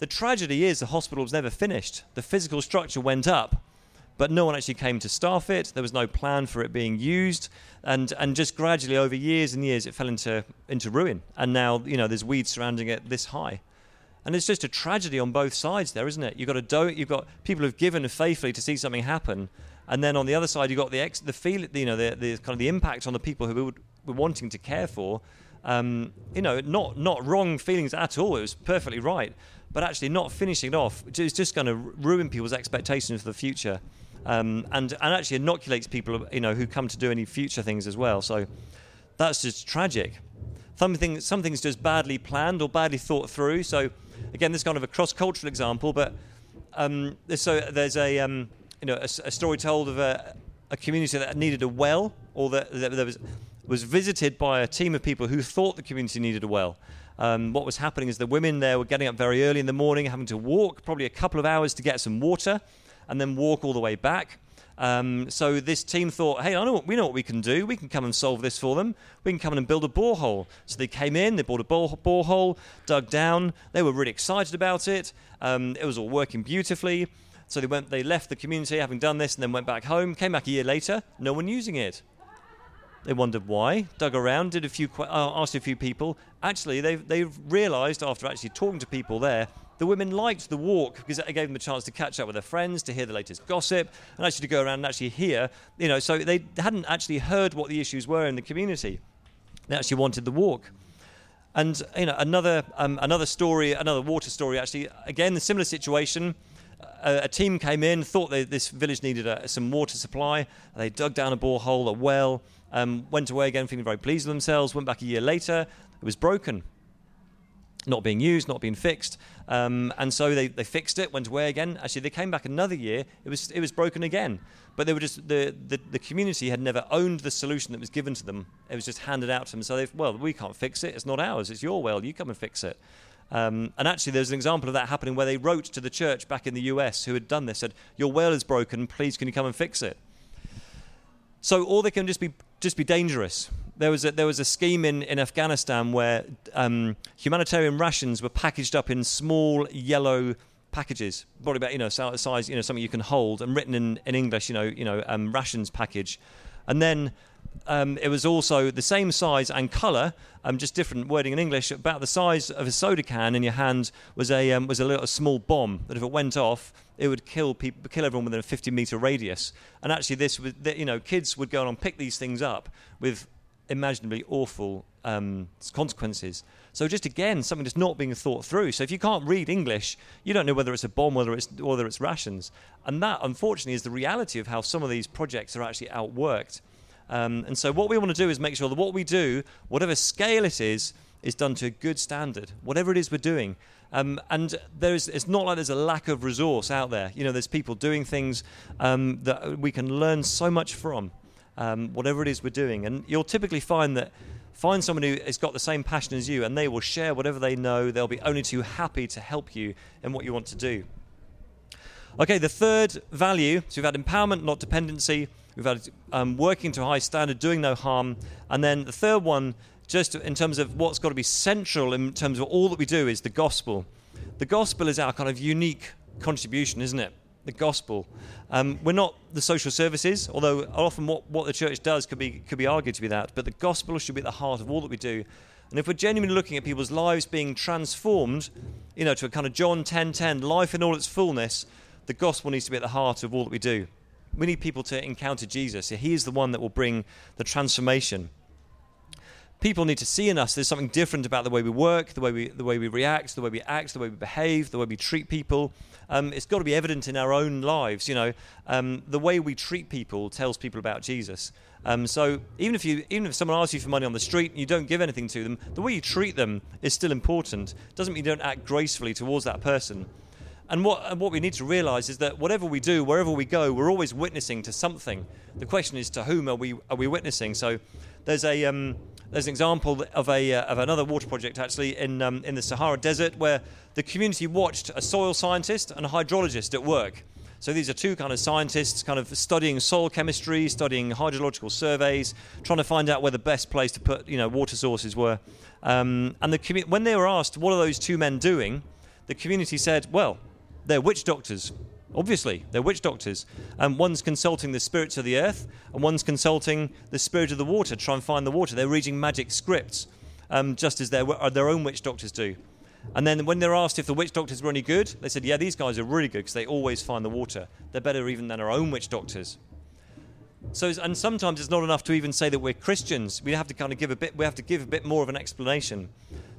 The tragedy is the hospital was never finished. The physical structure went up, but no one actually came to staff it. There was no plan for it being used. And and just gradually over years and years, it fell into, into ruin. And now, you know, there's weeds surrounding it this high. And it's just a tragedy on both sides there, isn't it? You've got, a do- you've got people who've given faithfully to see something happen. And then on the other side, you've got the, ex- the feel, you know, the, the kind of the impact on the people who we would, were wanting to care for. Um, you know, not not wrong feelings at all. It was perfectly right, but actually not finishing it off is just going to ruin people's expectations for the future, um, and and actually inoculates people, you know, who come to do any future things as well. So that's just tragic. Something something's just badly planned or badly thought through. So again, this is kind of a cross-cultural example, but um, so there's a um, you know a, a story told of a, a community that needed a well, or that, that there was. was visited by a team of people who thought the community needed a well. Um, what was happening is the women there were getting up very early in the morning, having to walk probably a couple of hours to get some water, and then walk all the way back. Um, so this team thought, hey, I know what, we know what we can do. We can come and solve this for them. We can come in and build a borehole. So they came in, they bought a borehole, dug down. They were really excited about it. Um, it was all working beautifully. So they went. They left the community having done this, and then went back home, came back a year later, no one using it. They wondered why, dug around, did a few, uh, asked a few people. Actually, they've, they've realised after actually talking to people there, the women liked the walk because it gave them a chance to catch up with their friends, to hear the latest gossip, and actually to go around and actually hear. You know, so they hadn't actually heard what the issues were in the community. They actually wanted the walk. And you know, another um, another story, another water story. Actually, again, the similar situation. A, a team came in, thought they, this village needed a, some water supply. They dug down a borehole, a well. Um, went away again feeling very pleased with themselves, went back a year later, it was broken, not being used, not being fixed, um, and so they, they fixed it, went away again, actually they came back another year, it was it was broken again, but they were just, the, the, the community had never owned the solution that was given to them, it was just handed out to them, so they've, well, we can't fix it, it's not ours, it's your well, you come and fix it. Um, and actually, there's an example of that happening where they wrote to the church back in the U S who had done this, said, your well is broken, please can you come and fix it? So, or they can just be just be dangerous. There was a, there was a scheme in, in Afghanistan where um, humanitarian rations were packaged up in small yellow packages, probably about, you know, size, you know, something you can hold, and written in, in English, you know, you know, um, rations package. And then um, it was also the same size and colour, um, just different wording in English. About the size of a soda can in your hand was a um, was a little a small bomb that if it went off, it would kill people, kill everyone within a fifty metre radius. And actually, this was, you know, kids would go on and pick these things up with imaginably awful um, consequences. So just again, something that's not being thought through. So if you can't read English, you don't know whether it's a bomb, whether it's whether it's rations. And that, unfortunately, is the reality of how some of these projects are actually outworked. Um, and so what we want to do is make sure that what we do, whatever scale it is, is done to a good standard, whatever it is we're doing. Um, and there's, it's not like there's a lack of resource out there. You know, there's people doing things um, that we can learn so much from. Um, whatever it is we're doing. And you'll typically find that, find someone who has got the same passion as you, and they will share whatever they know. They'll be only too happy to help you in what you want to do. Okay, the third value, so we've had empowerment, not dependency. We've had um, working to a high standard, doing no harm. And then the third one, just in terms of what's got to be central in terms of all that we do, is the gospel. The gospel is our kind of unique contribution, isn't it? The gospel. Um, we're not the social services, although often what, what the church does could be could be argued to be that, but the gospel should be at the heart of all that we do. And if we're genuinely looking at people's lives being transformed, you know, to a kind of John ten ten, life in all its fullness, the gospel needs to be at the heart of all that we do. We need people to encounter Jesus. He is the one that will bring the transformation. People need to see in us there's something different about the way we work, the way we the way we react, the way we act, the way we behave, the way we treat people. Um, it's got to be evident in our own lives, you know. Um, the way we treat people tells people about Jesus. Um, so even if you even if someone asks you for money on the street and you don't give anything to them, the way you treat them is still important. It doesn't mean you don't act gracefully towards that person. And what and what we need to realise is that whatever we do, wherever we go, we're always witnessing to something. The question is, to whom are we are we witnessing? So there's a um, There's an example of a uh, of another water project actually in um, in the Sahara Desert, where the community watched a soil scientist and a hydrologist at work. So these are two kind of scientists kind of studying soil chemistry, studying hydrological surveys, trying to find out where the best place to put, you know, water sources were. Um, and the commu- when they were asked, what are those two men doing, the community said, well, they're witch doctors. Obviously, they're witch doctors. Um, one's consulting the spirits of the earth, and one's consulting the spirit of the water, try and find the water. They're reading magic scripts, um, just as their, their own witch doctors do. And then when they're asked if the witch doctors were any good, they said, yeah, these guys are really good because they always find the water. They're better even than our own witch doctors. So, and sometimes it's not enough to even say that we're Christians. We have to kind of give a bit. We have to give a bit more of an explanation.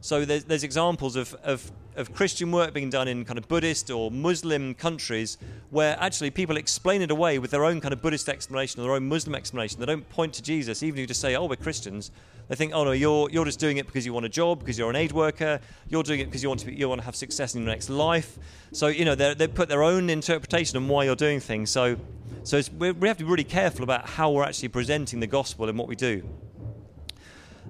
So there's, there's examples of, of of Christian work being done in kind of Buddhist or Muslim countries, where actually people explain it away with their own kind of Buddhist explanation or their own Muslim explanation. They don't point to Jesus, even if you just say, "Oh, we're Christians." They think, "Oh no, you're you're just doing it because you want a job, because you're an aid worker. You're doing it because you want to be, you want to have success in your next life." So, you know, they they put their own interpretation on why you're doing things. So. So it's, we have to be really careful about how we're actually presenting the gospel and what we do.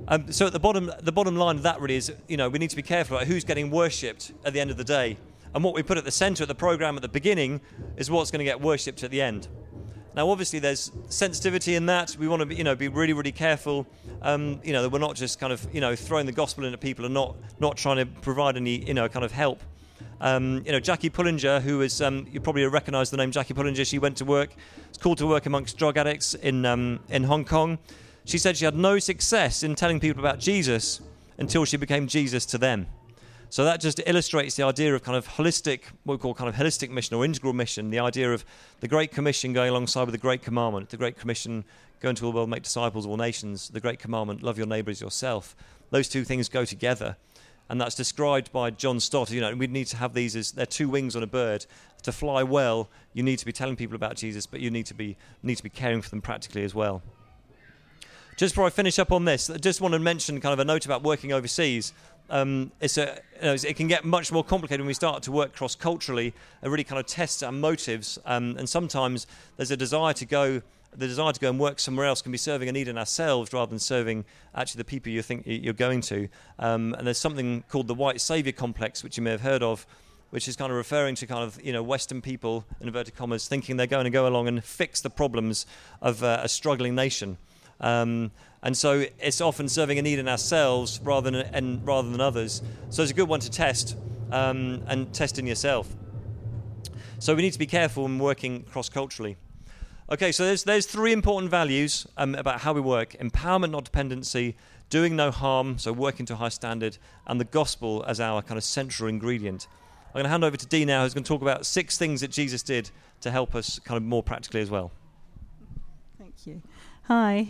Um, so at the bottom, the bottom line of that really is, you know, we need to be careful about who's getting worshipped at the end of the day, and what we put at the centre of the programme at the beginning is what's going to get worshipped at the end. Now, obviously, there's sensitivity in that. We want to, be, you know, be really, really careful. Um, you know, that we're not just kind of, you know, throwing the gospel in at people and not not trying to provide any, you know, kind of help. Um, you know, Jackie Pullinger, who is, um, you probably recognise the name Jackie Pullinger. She went to work, was called to work amongst drug addicts in um, in Hong Kong. She said she had no success in telling people about Jesus until she became Jesus to them. So that just illustrates the idea of kind of holistic, what we call kind of holistic mission or integral mission, the idea of the Great Commission going alongside with the Great Commandment, the Great Commission, go into all the world, make disciples of all nations, the Great Commandment, love your neighbour as yourself. Those two things go together. And that's described by John Stott. You know, we need to have these as they're two wings on a bird. To fly well, you need to be telling people about Jesus, but you need to be need to be caring for them practically as well. Just before I finish up on this, I just want to mention kind of a note about working overseas. um, it's a, you know, it can get much more complicated when we start to work cross-culturally. It really kind of tests our motives, um, and sometimes there's a desire to go, the desire to go and work somewhere else can be serving a need in ourselves rather than serving actually the people you think you're going to. Um, and there's something called the white savior complex, which you may have heard of, which is kind of referring to kind of, you know, Western people, in inverted commas, thinking they're going to go along and fix the problems of uh, a struggling nation. Um, and so it's often serving a need in ourselves rather than and rather than others. So it's a good one to test, um, and test in yourself. So we need to be careful when working cross-culturally. Okay, so there's there's three important values um, about how we work: empowerment, not dependency; doing no harm, so working to a high standard; and the gospel as our kind of central ingredient. I'm going to hand over to Dee now, who's going to talk about six things that Jesus did to help us kind of more practically as well. Thank you. Hi.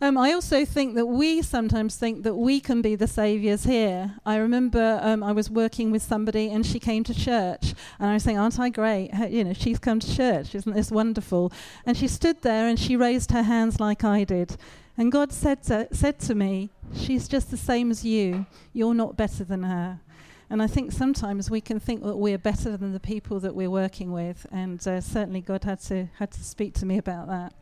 Um, I also think that we sometimes think that we can be the saviours here. I remember um, I was working with somebody and she came to church, and I was saying, aren't I great? Her, you know, she's come to church, isn't this wonderful? And she stood there and she raised her hands like I did. And God said to, said to me, she's just the same as you. You're not better than her. And I think sometimes we can think that we're better than the people that we're working with. And uh, certainly God had to had to speak to me about that.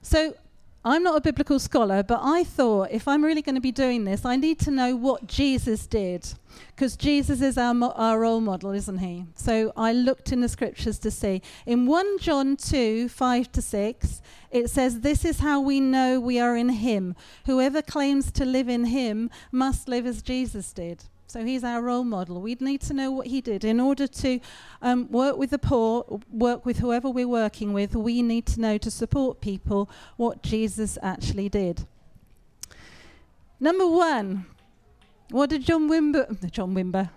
So I'm not a biblical scholar, but I thought if I'm really going to be doing this, I need to know what Jesus did, because Jesus is our, mo- our role model, isn't he? So I looked in the scriptures to see. In First John two, five to six, it says, this is how we know we are in him. Whoever claims to live in him must live as Jesus did. So he's our role model. We'd need to know what he did. In order to um, work with the poor, work with whoever we're working with, we need to know to support people what Jesus actually did. Number one, what did John Wimber, John Wimber,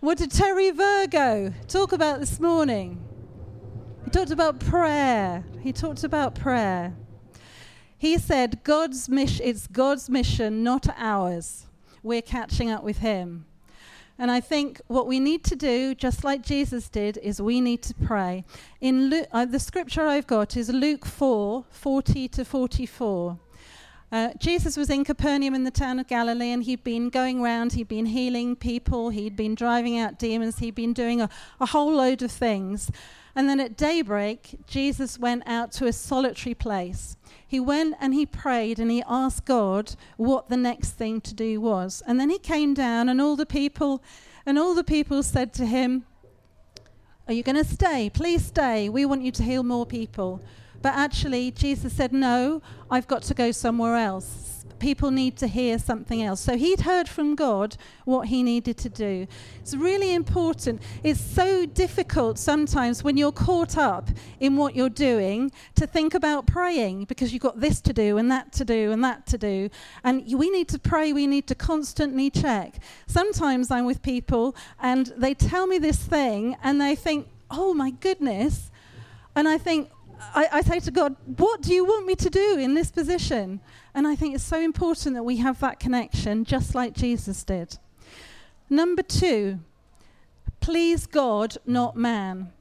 what did Terry Virgo talk about this morning? He talked about prayer. He talked about prayer. He said, God's mission, it's God's mission, not ours. We're catching up with him. And I think what we need to do, just like Jesus did, is we need to pray. In Luke, uh, the scripture I've got is Luke four, forty to forty-four. Uh, Jesus was in Capernaum in the town of Galilee, and he'd been going round, he'd been healing people, he'd been driving out demons, he'd been doing a, a whole load of things. And then at daybreak, Jesus went out to a solitary place. He went and he prayed and he asked God what the next thing to do was. And then he came down, and all the people, and all the people said to him, are you going to stay? Please stay. We want you to heal more people. But actually, Jesus said, no, I've got to go somewhere else. People need to hear something else. So he'd heard from God what he needed to do. It's really important. It's so difficult sometimes when you're caught up in what you're doing to think about praying, because you've got this to do and that to do and that to do. And we need to pray. We need to constantly check. Sometimes I'm with people and they tell me this thing and they think, oh, my goodness. And I think, I, I say to God, what do you want me to do in this position? And I think it's so important that we have that connection, just like Jesus did. Number two, please God, not man.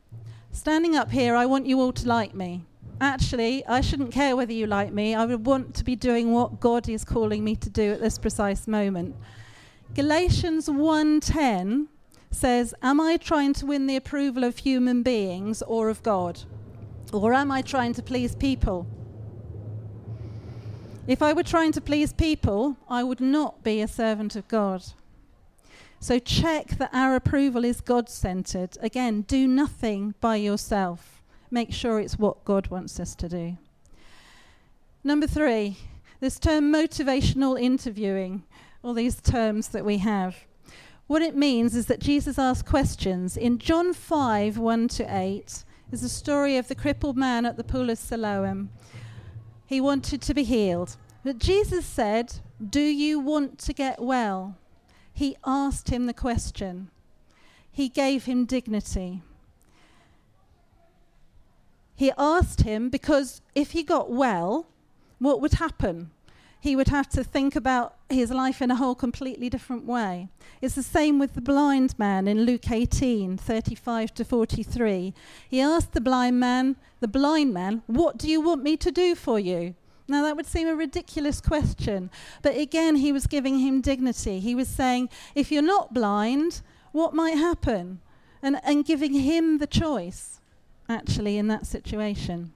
Standing up here, I want you all to like me. Actually, I shouldn't care whether you like me. I would want to be doing what God is calling me to do at this precise moment. Galatians one ten says, am I trying to win the approval of human beings or of God? Or am I trying to please people? If I were trying to please people, I would not be a servant of God. So check that our approval is God-centered. Again, do nothing by yourself. Make sure it's what God wants us to do. Number three, this term motivational interviewing, all these terms that we have. What it means is that Jesus asked questions. In John five, one to eight, there's a story of the crippled man at the pool of Siloam. He wanted to be healed. But Jesus said, do you want to get well? He asked him the question. He gave him dignity. He asked him because if he got well, what would happen? He would have to think about his life in a whole completely different way. It's the same with the blind man in Luke eighteen, thirty-five to forty-three. He asked the blind man, the blind man, what do you want me to do for you? Now, that would seem a ridiculous question, but again, he was giving him dignity. He was saying, if you're not blind, what might happen? And, and giving him the choice, actually, in that situation.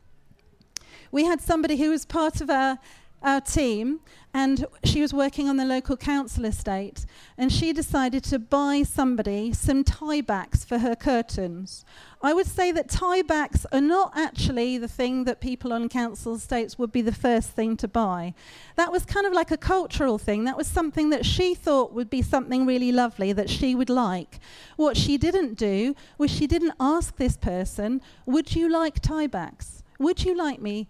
We had somebody who was part of our, our team, and she was working on the local council estate, and she decided to buy somebody some tiebacks for her curtains. I would say that tiebacks are not actually the thing that people on council estates would be the first thing to buy. That was kind of like a cultural thing. That was something that she thought would be something really lovely that she would like. What she didn't do was she didn't ask this person, would you like tiebacks? Would you like me?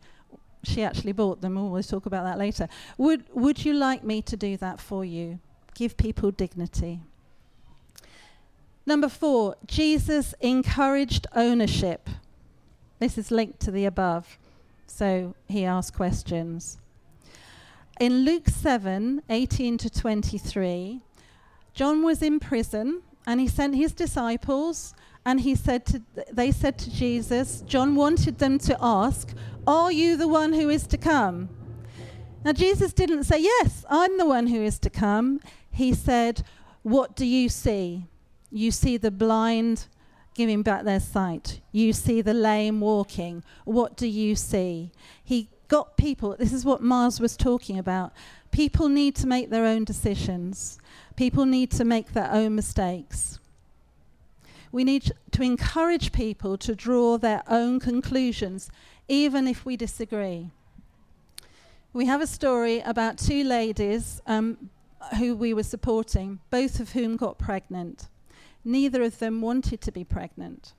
She actually bought them. Oh, we'll talk about that later. Would would you like me to do that for you? Give people dignity. Number four, Jesus encouraged ownership. This is linked to the above. So he asked questions. In Luke seven, eighteen to twenty-three, John was in prison and he sent his disciples and he said to, they said to Jesus, John wanted them to ask, are you the one who is to come? Now, Jesus didn't say, yes, I'm the one who is to come. He said, what do you see? You see the blind giving back their sight. You see the lame walking. What do you see? He got people. This is what Miles was talking about. People need to make their own decisions. People need to make their own mistakes. We need to encourage people to draw their own conclusions, even if we disagree. We have a story about two ladies um, who we were supporting, both of whom got pregnant. Neither of them wanted to be pregnant.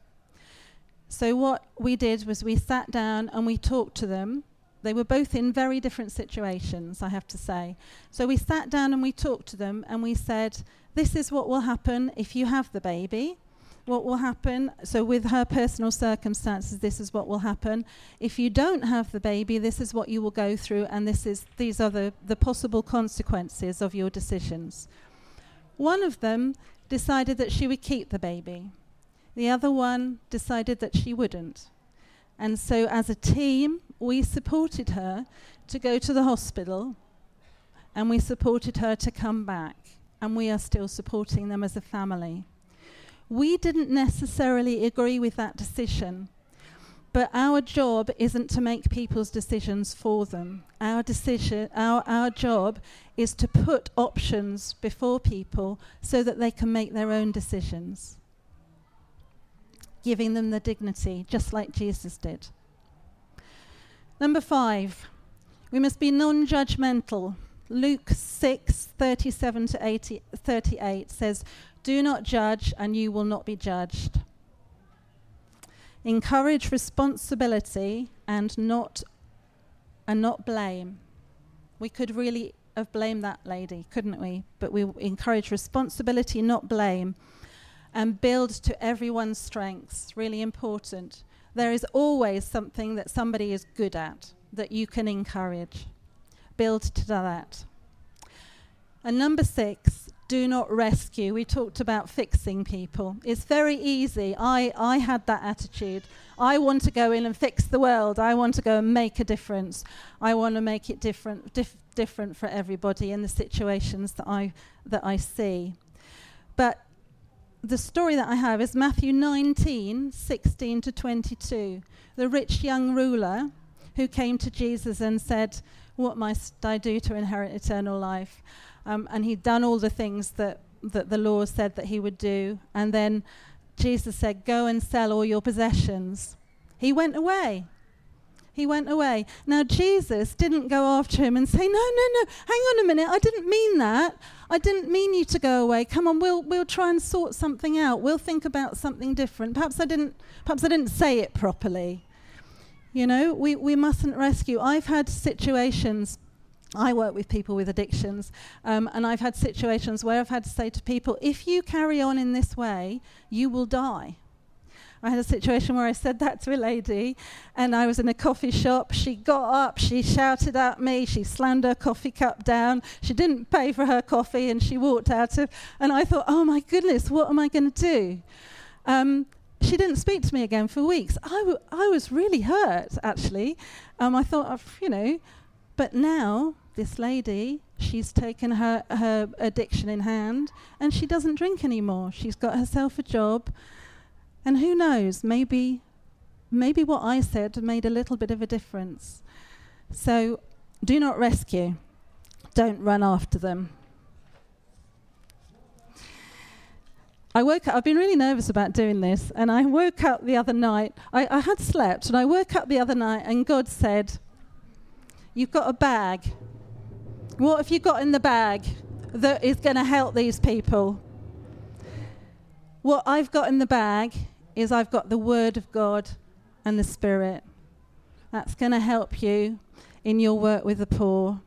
So what we did was we sat down and we talked to them. They were both in very different situations, I have to say. So we sat down and we talked to them and we said, this is what will happen if you have the baby. What will happen, so with her personal circumstances, this is what will happen. If you don't have the baby, this is what you will go through, and this is these are the, the possible consequences of your decisions. One of them decided that she would keep the baby. The other one decided that she wouldn't. And so as a team, we supported her to go to the hospital, and we supported her to come back, and we are still supporting them as a family. We didn't necessarily agree with that decision, but our job isn't to make people's decisions for them. Our decision, our, our job is to put options before people so that they can make their own decisions, giving them the dignity, just like Jesus did. Number five, we must be non-judgmental. Luke six, thirty-seven to thirty-eight says, do not judge, and you will not be judged. Encourage responsibility and not and not blame. We could really have blamed that lady, couldn't we? But we encourage responsibility, not blame, and build to everyone's strengths. Really important. There is always something that somebody is good at that you can encourage. Build to that. And number six, do not rescue. We talked about fixing people. It's very easy. I, I had that attitude. I want to go in and fix the world. I want to go and make a difference. I want to make it different dif- different for everybody in the situations that I that I see. But the story that I have is Matthew nineteen, sixteen to twenty-two. The rich young ruler who came to Jesus and said, what must I do to inherit eternal life? Um, and he'd done all the things that, that the law said that he would do. And then Jesus said, go and sell all your possessions. He went away. He went away. Now, Jesus didn't go after him and say, no, no, no, hang on a minute. I didn't mean that. I didn't mean you to go away. Come on, we'll we'll try and sort something out. We'll think about something different. Perhaps I didn't, perhaps I didn't say it properly. You know, we, we mustn't rescue. I've had situations, I work with people with addictions, um, and I've had situations where I've had to say to people, if you carry on in this way, you will die. I had a situation where I said that to a lady, and I was in a coffee shop. She got up, she shouted at me, she slammed her coffee cup down, she didn't pay for her coffee, and she walked out of, and I thought, oh my goodness, what am I going to do? Um, She didn't speak to me again for weeks. I, w- I was really hurt, actually. Um, I thought, I've, you know, But now, this lady, she's taken her, her addiction in hand, and she doesn't drink anymore. She's got herself a job. And who knows, maybe maybe what I said made a little bit of a difference. So do not rescue. Don't run after them. I woke up, I've been really nervous about doing this, and I woke up the other night. I, I had slept, and I woke up the other night, and God said, "You've got a bag. What have you got in the bag that is going to help these people?" What I've got in the bag is I've got the Word of God and the Spirit. That's going to help you in your work with the poor.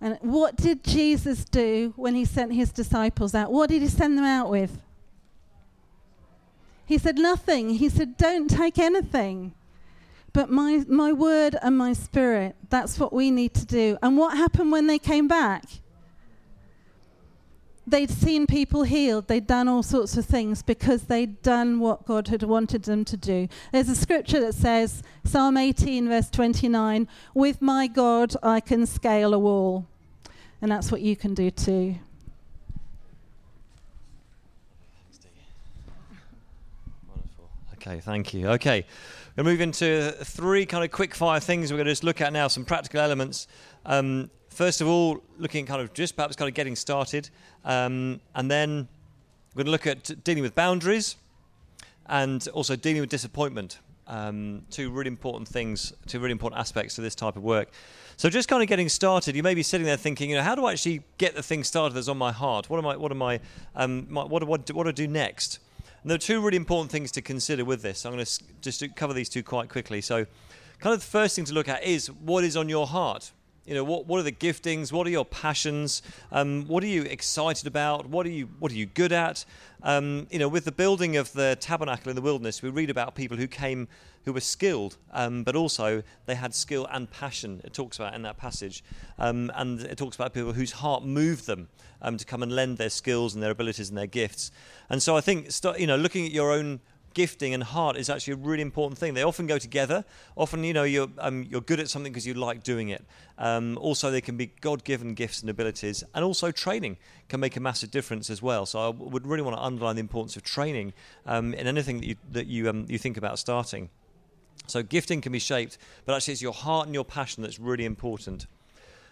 And what did Jesus do when he sent his disciples out? What did he send them out with? He said nothing. He said, don't take anything. But my, my word and my spirit, that's what we need to do. And what happened when they came back? They'd seen people healed. They'd done all sorts of things because they'd done what God had wanted them to do. There's a scripture that says, Psalm eighteen, verse twenty-nine, "With my God, I can scale a wall." And that's what you can do too. Wonderful. Okay, thank you. Okay, we're going to move into three kind of quick-fire things we're going to just look at now, some practical elements. Um, First of all, looking at kind of just perhaps kind of getting started, um, and then we're going to look at dealing with boundaries and also dealing with disappointment. Um, two really important things, two really important aspects to this type of work. So just kind of getting started, you may be sitting there thinking, you know, how do I actually get the thing started that's on my heart? What am I? What am I? Um, my, what what what do I do next? And there are two really important things to consider with this. I'm going to just cover these two quite quickly. So, kind of the first thing to look at is what is on your heart. You know, what what are the giftings? What are your passions? Um, what are you excited about? What are you what are you good at? Um, you know, with the building of the tabernacle in the wilderness, we read about people who came who were skilled, um, but also they had skill and passion. It talks about in that passage, um, and it talks about people whose heart moved them um, to come and lend their skills and their abilities and their gifts. And so I think st- you know, looking at your own gifting and heart is actually a really important thing. They often go together. Often, you know, you're um, you're good at something because you like doing it. Um, also, they can be God-given gifts and abilities, and also training can make a massive difference as well. So I would really want to underline the importance of training um, in anything that you that you um, you think about starting. So gifting can be shaped, but actually it's your heart and your passion that's really important.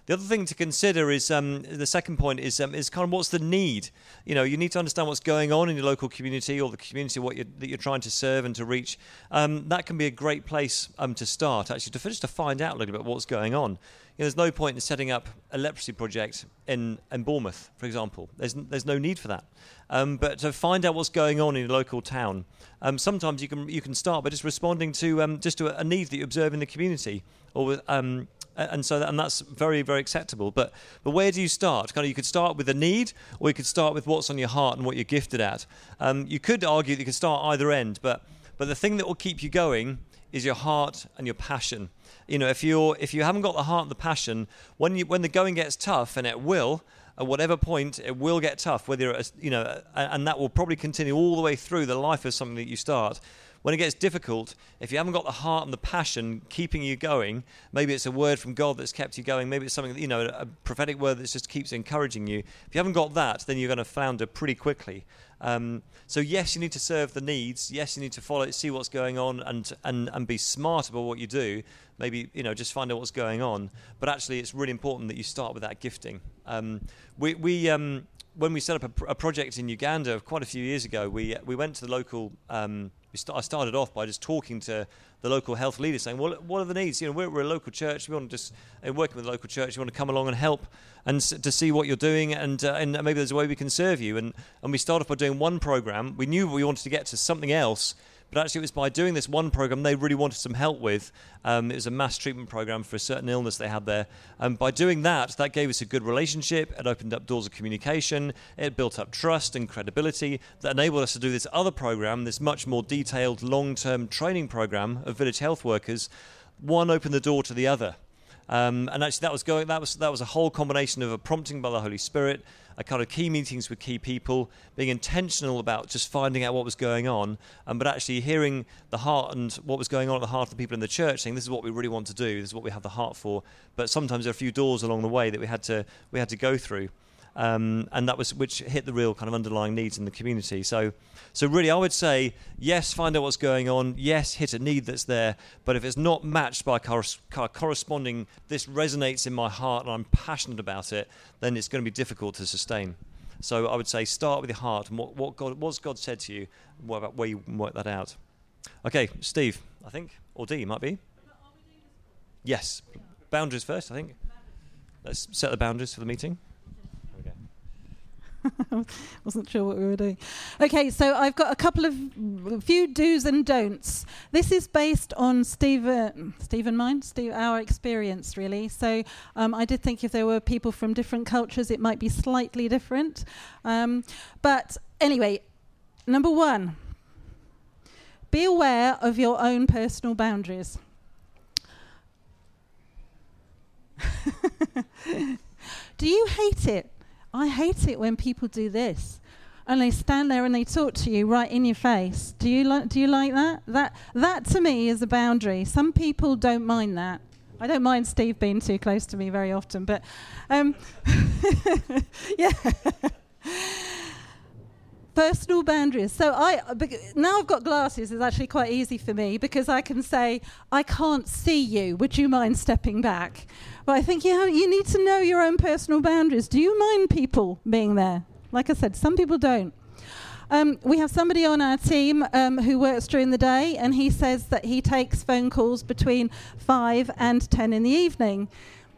The other thing to consider is, um, the second point is um, is kind of what's the need? You know, you need to understand what's going on in your local community or the community what you're, that you're trying to serve and to reach. Um, that can be a great place um, to start, actually, to, just to find out a little bit what's going on. You know, there's no point in setting up a leprosy project in, in Bournemouth, for example. There's n- there's no need for that. Um, but to find out what's going on in your local town, um, sometimes you can you can start by just responding to um, just to a need that you observe in the community, or um, and so that, and that's very very acceptable. But but where do you start? Kind of you could start with a need, or you could start with what's on your heart and what you're gifted at. Um, you could argue that you could start either end, but but the thing that will keep you going is your heart and your passion. You know, if you're if you haven't got the heart and the passion, when you when the going gets tough, and it will, at whatever point it will get tough, whether you're, you know, and that will probably continue all the way through the life of something that you start. When it gets difficult, if you haven't got the heart and the passion keeping you going, maybe it's a word from God that's kept you going, maybe it's something, you know, a prophetic word that just keeps encouraging you. If you haven't got that, then you're going to flounder pretty quickly. Um, so yes, you need to serve the needs. Yes, you need to follow, see what's going on, and, and, and be smart about what you do. Maybe, you know, just find out what's going on. But actually, it's really important that you start with that gifting. Um, we we um, when we set up a, pr- a project in Uganda quite a few years ago, we we went to the local. Um, I started off by just talking to the local health leader, saying, "Well, what are the needs? You know, we're, we're a local church. We want to just uh, working with the local church. We want to come along and help, and s- to see what you're doing, and uh, and maybe there's a way we can serve you." And and we started off by doing one program. We knew we wanted to get to something else, but actually it was by doing this one program they really wanted some help with. Um, it was a mass treatment program for a certain illness they had there. And by doing that, that gave us a good relationship. It opened up doors of communication. It built up trust and credibility that enabled us to do this other program, this much more detailed long-term training program of village health workers. One opened the door to the other. Um, and actually that was going, that was, that was a whole combination of a prompting by the Holy Spirit, a kind of key meetings with key people, being intentional about just finding out what was going on, um, but actually hearing the heart and what was going on at the heart of the people in the church, saying this is what we really want to do, this is what we have the heart for. But sometimes there are a few doors along the way that we had to we had to go through. Um, and that was which hit the real kind of underlying needs in the community. So, so really, I would say yes, find out what's going on. Yes, hit a need that's there. But if it's not matched by cor- corresponding, this resonates in my heart and I'm passionate about it, then it's going to be difficult to sustain. So, I would say start with your heart and what, what God, what's God said to you, what about where you can work that out. Okay, Steve, I think, or D might be. Yes, boundaries first. I think let's set the boundaries for the meeting. I wasn't sure what we were doing. Okay, so I've got a couple of a few do's and don'ts. This is based on Stephen, Stephen mine, Steve, our experience really. So um, I did think if there were people from different cultures, it might be slightly different. Um, but anyway, number one, be aware of your own personal boundaries. Do you hate it? I hate it when people do this, and they stand there and they talk to you right in your face. Do you like? Do you like that? That that to me is a boundary. Some people don't mind that. I don't mind Steve being too close to me very often, but um, yeah. Personal boundaries. So I now I've got glasses. It's actually quite easy for me because I can say, I can't see you. Would you mind stepping back? But I think you have, you need to know your own personal boundaries. Do you mind people being there? Like I said, some people don't. Um, we have somebody on our team um, who works during the day, and he says that he takes phone calls between five and ten in the evening.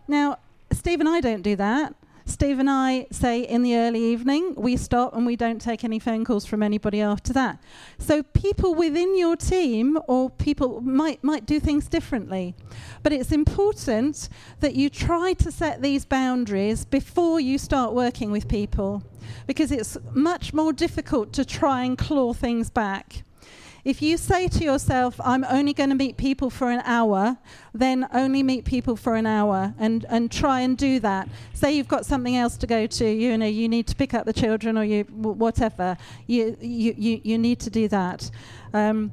Now, Steve and I don't do that. Steve and I say in the early evening, we stop and we don't take any phone calls from anybody after that. So people within your team or people might might do things differently. But it's important that you try to set these boundaries before you start working with people, because it's much more difficult to try and claw things back. If you say to yourself, I'm only going to meet people for an hour, then only meet people for an hour and, and try and do that. Say you've got something else to go to, you know, you need to pick up the children or you whatever. You you, you, you need to do that. Um,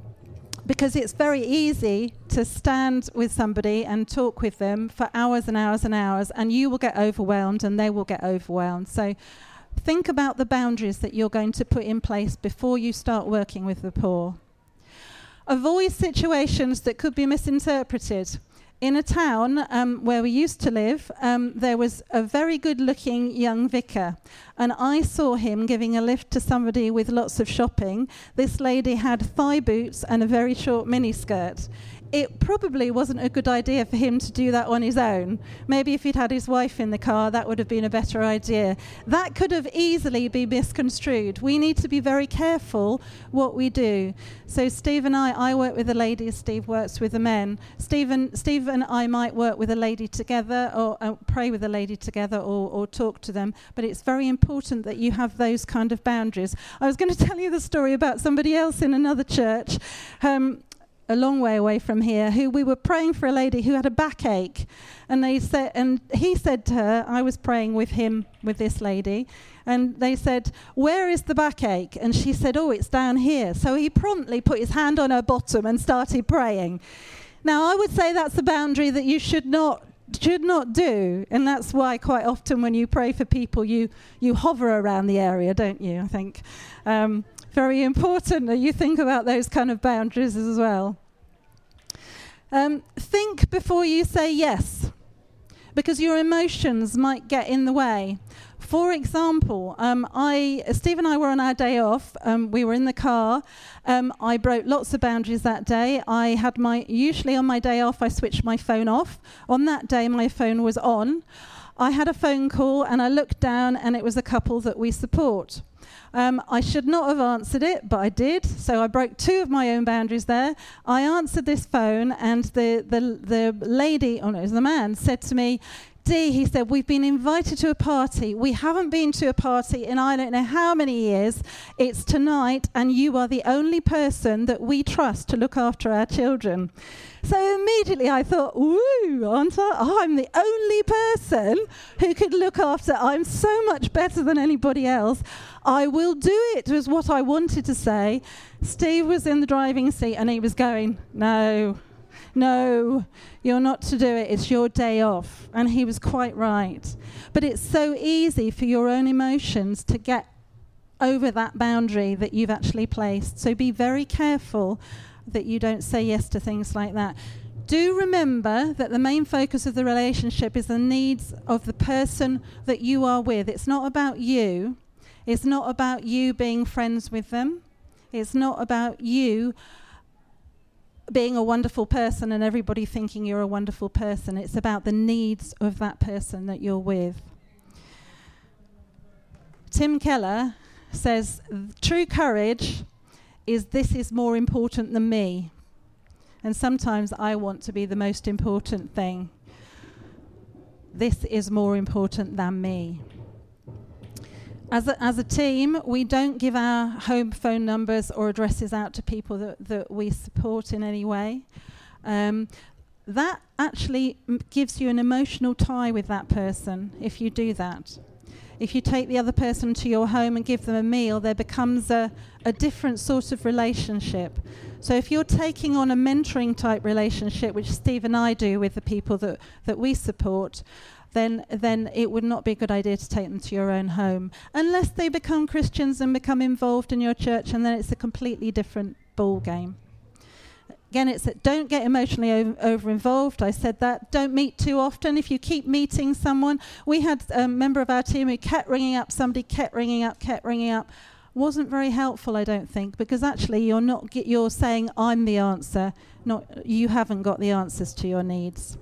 because it's very easy to stand with somebody and talk with them for hours and hours and hours, and you will get overwhelmed and they will get overwhelmed. So think about the boundaries that you're going to put in place before you start working with the poor. Avoid situations that could be misinterpreted. In a town um, where we used to live, um, there was a very good-looking young vicar, and I saw him giving a lift to somebody with lots of shopping. This lady had thigh boots and a very short miniskirt. It probably wasn't a good idea for him to do that on his own. Maybe if he'd had his wife in the car, that would have been a better idea. That could have easily been misconstrued. We need to be very careful what we do. So Steve and I, I work with the ladies, Steve works with the men. Steve and, Steve and I might work with a lady together or uh, pray with a lady together or, or talk to them, but it's very important that you have those kind of boundaries. I was going to tell you the story about somebody else in another church. Um, a long way away from here, who we were praying for a lady who had a backache. And they said, and he said to her, I was praying with him, with this lady, and they said, where is the backache? And she said, oh, it's down here. So he promptly put his hand on her bottom and started praying. Now, I would say that's a boundary that you should not should not do, and that's why quite often when you pray for people, you, you hover around the area, don't you, I think. Um, Very important that you think about those kind of boundaries as well. Um, think before you say yes, because your emotions might get in the way. For example, um, I, Steve and I were on our day off. Um, we were in the car. Um, I broke lots of boundaries that day. I had my usually on my day off, I switched my phone off. On that day, my phone was on. I had a phone call, and I looked down, and it was a couple that we support. Um, I should not have answered it, but I did. So I broke two of my own boundaries there. I answered this phone, and the the, the lady, oh no, it was the man, said to me, D, he said, we've been invited to a party. We haven't been to a party in I don't know how many years. It's tonight, and you are the only person that we trust to look after our children. So immediately I thought, woo, aren't I? Oh, I'm the only person who could look after. I'm so much better than anybody else. I will do it, was what I wanted to say. Steve was in the driving seat, and he was going, no. No, you're not to do it. It's your day off. And he was quite right. But it's so easy for your own emotions to get over that boundary that you've actually placed. So be very careful that you don't say yes to things like that. Do remember that the main focus of the relationship is the needs of the person that you are with. It's not about you. It's not about you being friends with them. It's not about you being a wonderful person and everybody thinking you're a wonderful person. It's about the needs of that person that you're with. Tim Keller says, true courage is this is more important than me. And sometimes I want to be the most important thing. This is more important than me. As a, as a team, we don't give our home phone numbers or addresses out to people that, that we support in any way. Um, that actually m- gives you an emotional tie with that person if you do that. If you take the other person to your home and give them a meal, there becomes a, a different sort of relationship. So if you're taking on a mentoring type relationship, which Steve and I do with the people that, that we support, Then, then it would not be a good idea to take them to your own home, unless they become Christians and become involved in your church, and then it's a completely different ball game. Again, it's that don't get emotionally ov- over involved. I said that. Don't meet too often. If you keep meeting someone, we had a member of our team who kept ringing up somebody, kept ringing up, kept ringing up. Wasn't very helpful, I don't think, because actually you're not. Get, you're saying I'm the answer. Not you haven't got the answers to your needs.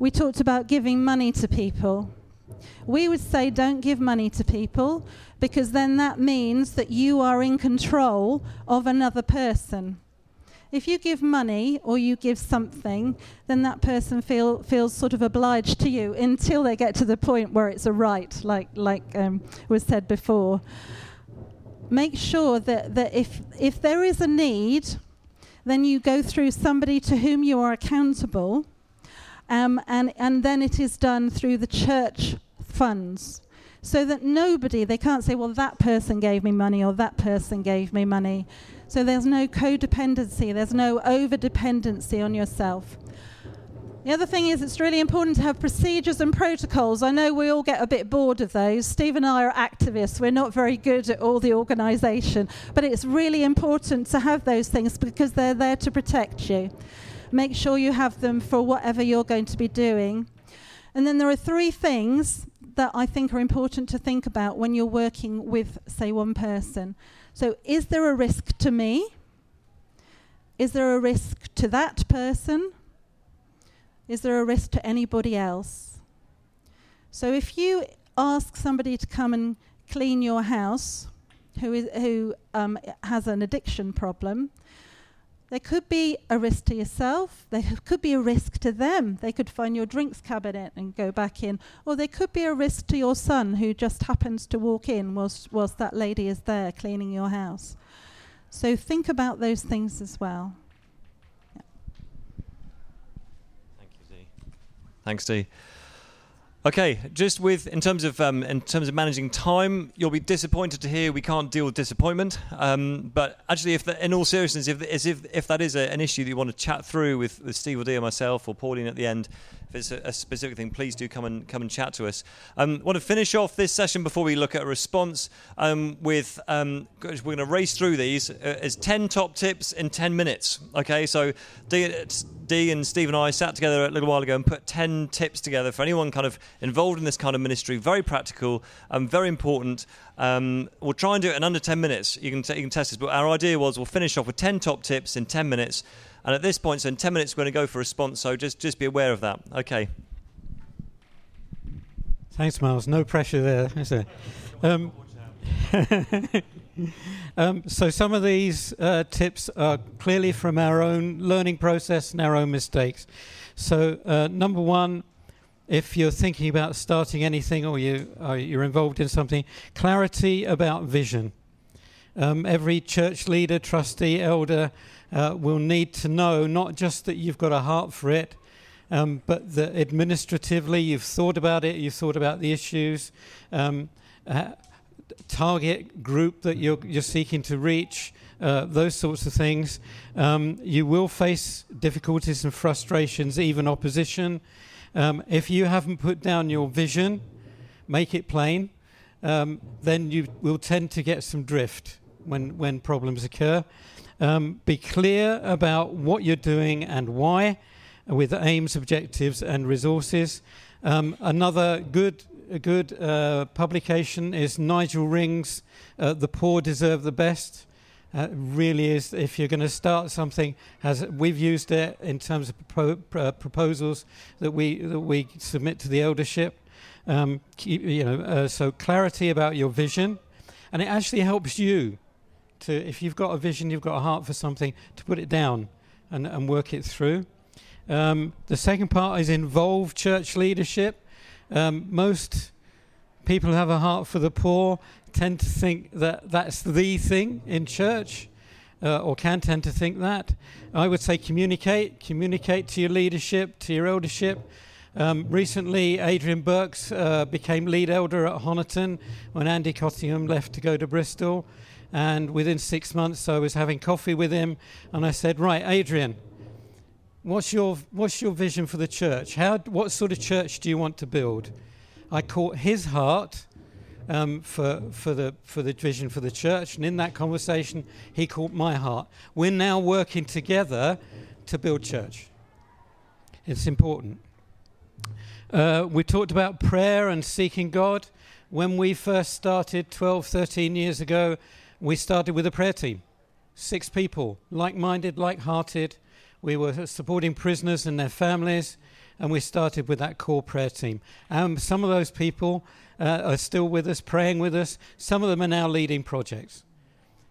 We talked about giving money to people. We would say don't give money to people, because then that means that you are in control of another person. If you give money or you give something, then that person feel, feels sort of obliged to you until they get to the point where it's a right, like like um, was said before. Make sure that, that if if there is a need, then you go through somebody to whom you are accountable. Um, and, and then it is done through the church funds, so that nobody, they can't say, well, that person gave me money or that person gave me money. So there's no codependency, there's no overdependency on yourself. The other thing is it's really important to have procedures and protocols. I know we all get a bit bored of those. Steve and I are activists. We're not very good at all the organisation. But it's really important to have those things because they're there to protect you. Make sure you have them for whatever you're going to be doing. And then there are three things that I think are important to think about when you're working with, say, one person. So is there a risk to me? Is there a risk to that person? Is there a risk to anybody else? So if you ask somebody to come and clean your house who is, who um, has an addiction problem, there could be a risk to yourself. There could be a risk to them. They could find your drinks cabinet and go back in. Or there could be a risk to your son who just happens to walk in whilst, whilst that lady is there cleaning your house. So think about those things as well. Yeah. Thank you, Dee. Thanks, Dee. Okay, just with in terms of um, in terms of managing time, you'll be disappointed to hear we can't deal with disappointment. Um, but actually, if the, in all seriousness, if as if if that is a, an issue that you want to chat through with, with Steve or Dee or myself or Pauline at the end, if it's a, a specific thing, please do come and come and chat to us. I um, want to finish off this session before we look at a response um, with um, we're going to race through these as ten top tips in ten minutes. Okay, so Dee, Dee and Steve and I sat together a little while ago and put ten tips together for anyone kind of involved in this kind of ministry, very practical and very important. Um, we'll try and do it in under ten minutes. You can t- you can test this, but our idea was we'll finish off with ten top tips in ten minutes. And at this point, so in ten minutes, we're going to go for a response. So just just be aware of that. Okay. Thanks, Miles. No pressure there, is there? Um, um, so some of these uh, tips are clearly from our own learning process and our own mistakes. So uh, number one. If you're thinking about starting anything or you, or you're involved in something, clarity about vision. Um, every church leader, trustee, elder uh, will need to know not just that you've got a heart for it, um, but that administratively you've thought about it, you've thought about the issues, um, uh, target group that you're, you're seeking to reach, uh, those sorts of things. Um, you will face difficulties and frustrations, even opposition. Um, if you haven't put down your vision, make it plain, um, then you will tend to get some drift when, when problems occur. Um, be clear about what you're doing and why, with aims, objectives, and resources. Um, another good good uh, publication is Nigel Ring's uh, The Poor Deserve the Best. Uh, really is, if you're going to start something, has we've used it in terms of pro, uh, proposals that we that we submit to the eldership. Um, keep, you know, uh, so clarity about your vision, and it actually helps you to, if you've got a vision, you've got a heart for something, to put it down and, and work it through. Um, the second part is involve church leadership. Um, most people who have a heart for the poor tend to think that that's the thing in church, uh, or can tend to think that. I would say communicate, communicate to your leadership, to your eldership. Um, recently, Adrian Burks uh, became lead elder at Honiton when Andy Cottingham left to go to Bristol. And within six months, I was having coffee with him, and I said, right, Adrian, what's your what's your vision for the church? How what sort of church do you want to build? I caught his heart um, for for the for the vision for the church, and in that conversation, he caught my heart. We're now working together to build church. It's important. Uh, we talked about prayer and seeking God. When we first started twelve, thirteen years ago, we started with a prayer team, six people, like-minded, like-hearted. We were supporting prisoners and their families. And we started with that core prayer team. And some of those people uh, are still with us, praying with us. Some of them are now leading projects.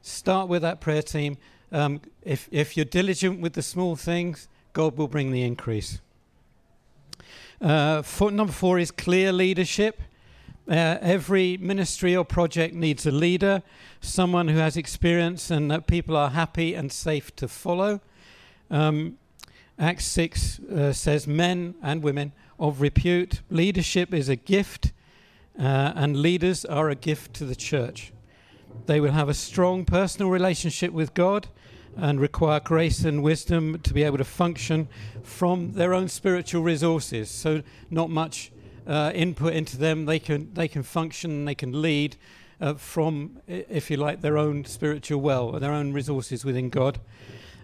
Start with that prayer team. Um, if, if you're diligent with the small things, God will bring the increase. Uh, for, number four is clear leadership. Uh, every ministry or project needs a leader, someone who has experience and that people are happy and safe to follow. Um, Acts six uh, says men and women of repute. Leadership is a gift, uh, and leaders are a gift to the church. They will have a strong personal relationship with God and require grace and wisdom to be able to function from their own spiritual resources. So not much uh, input into them. They can, they can function, they can lead uh, from, if you like, their own spiritual well or their own resources within God.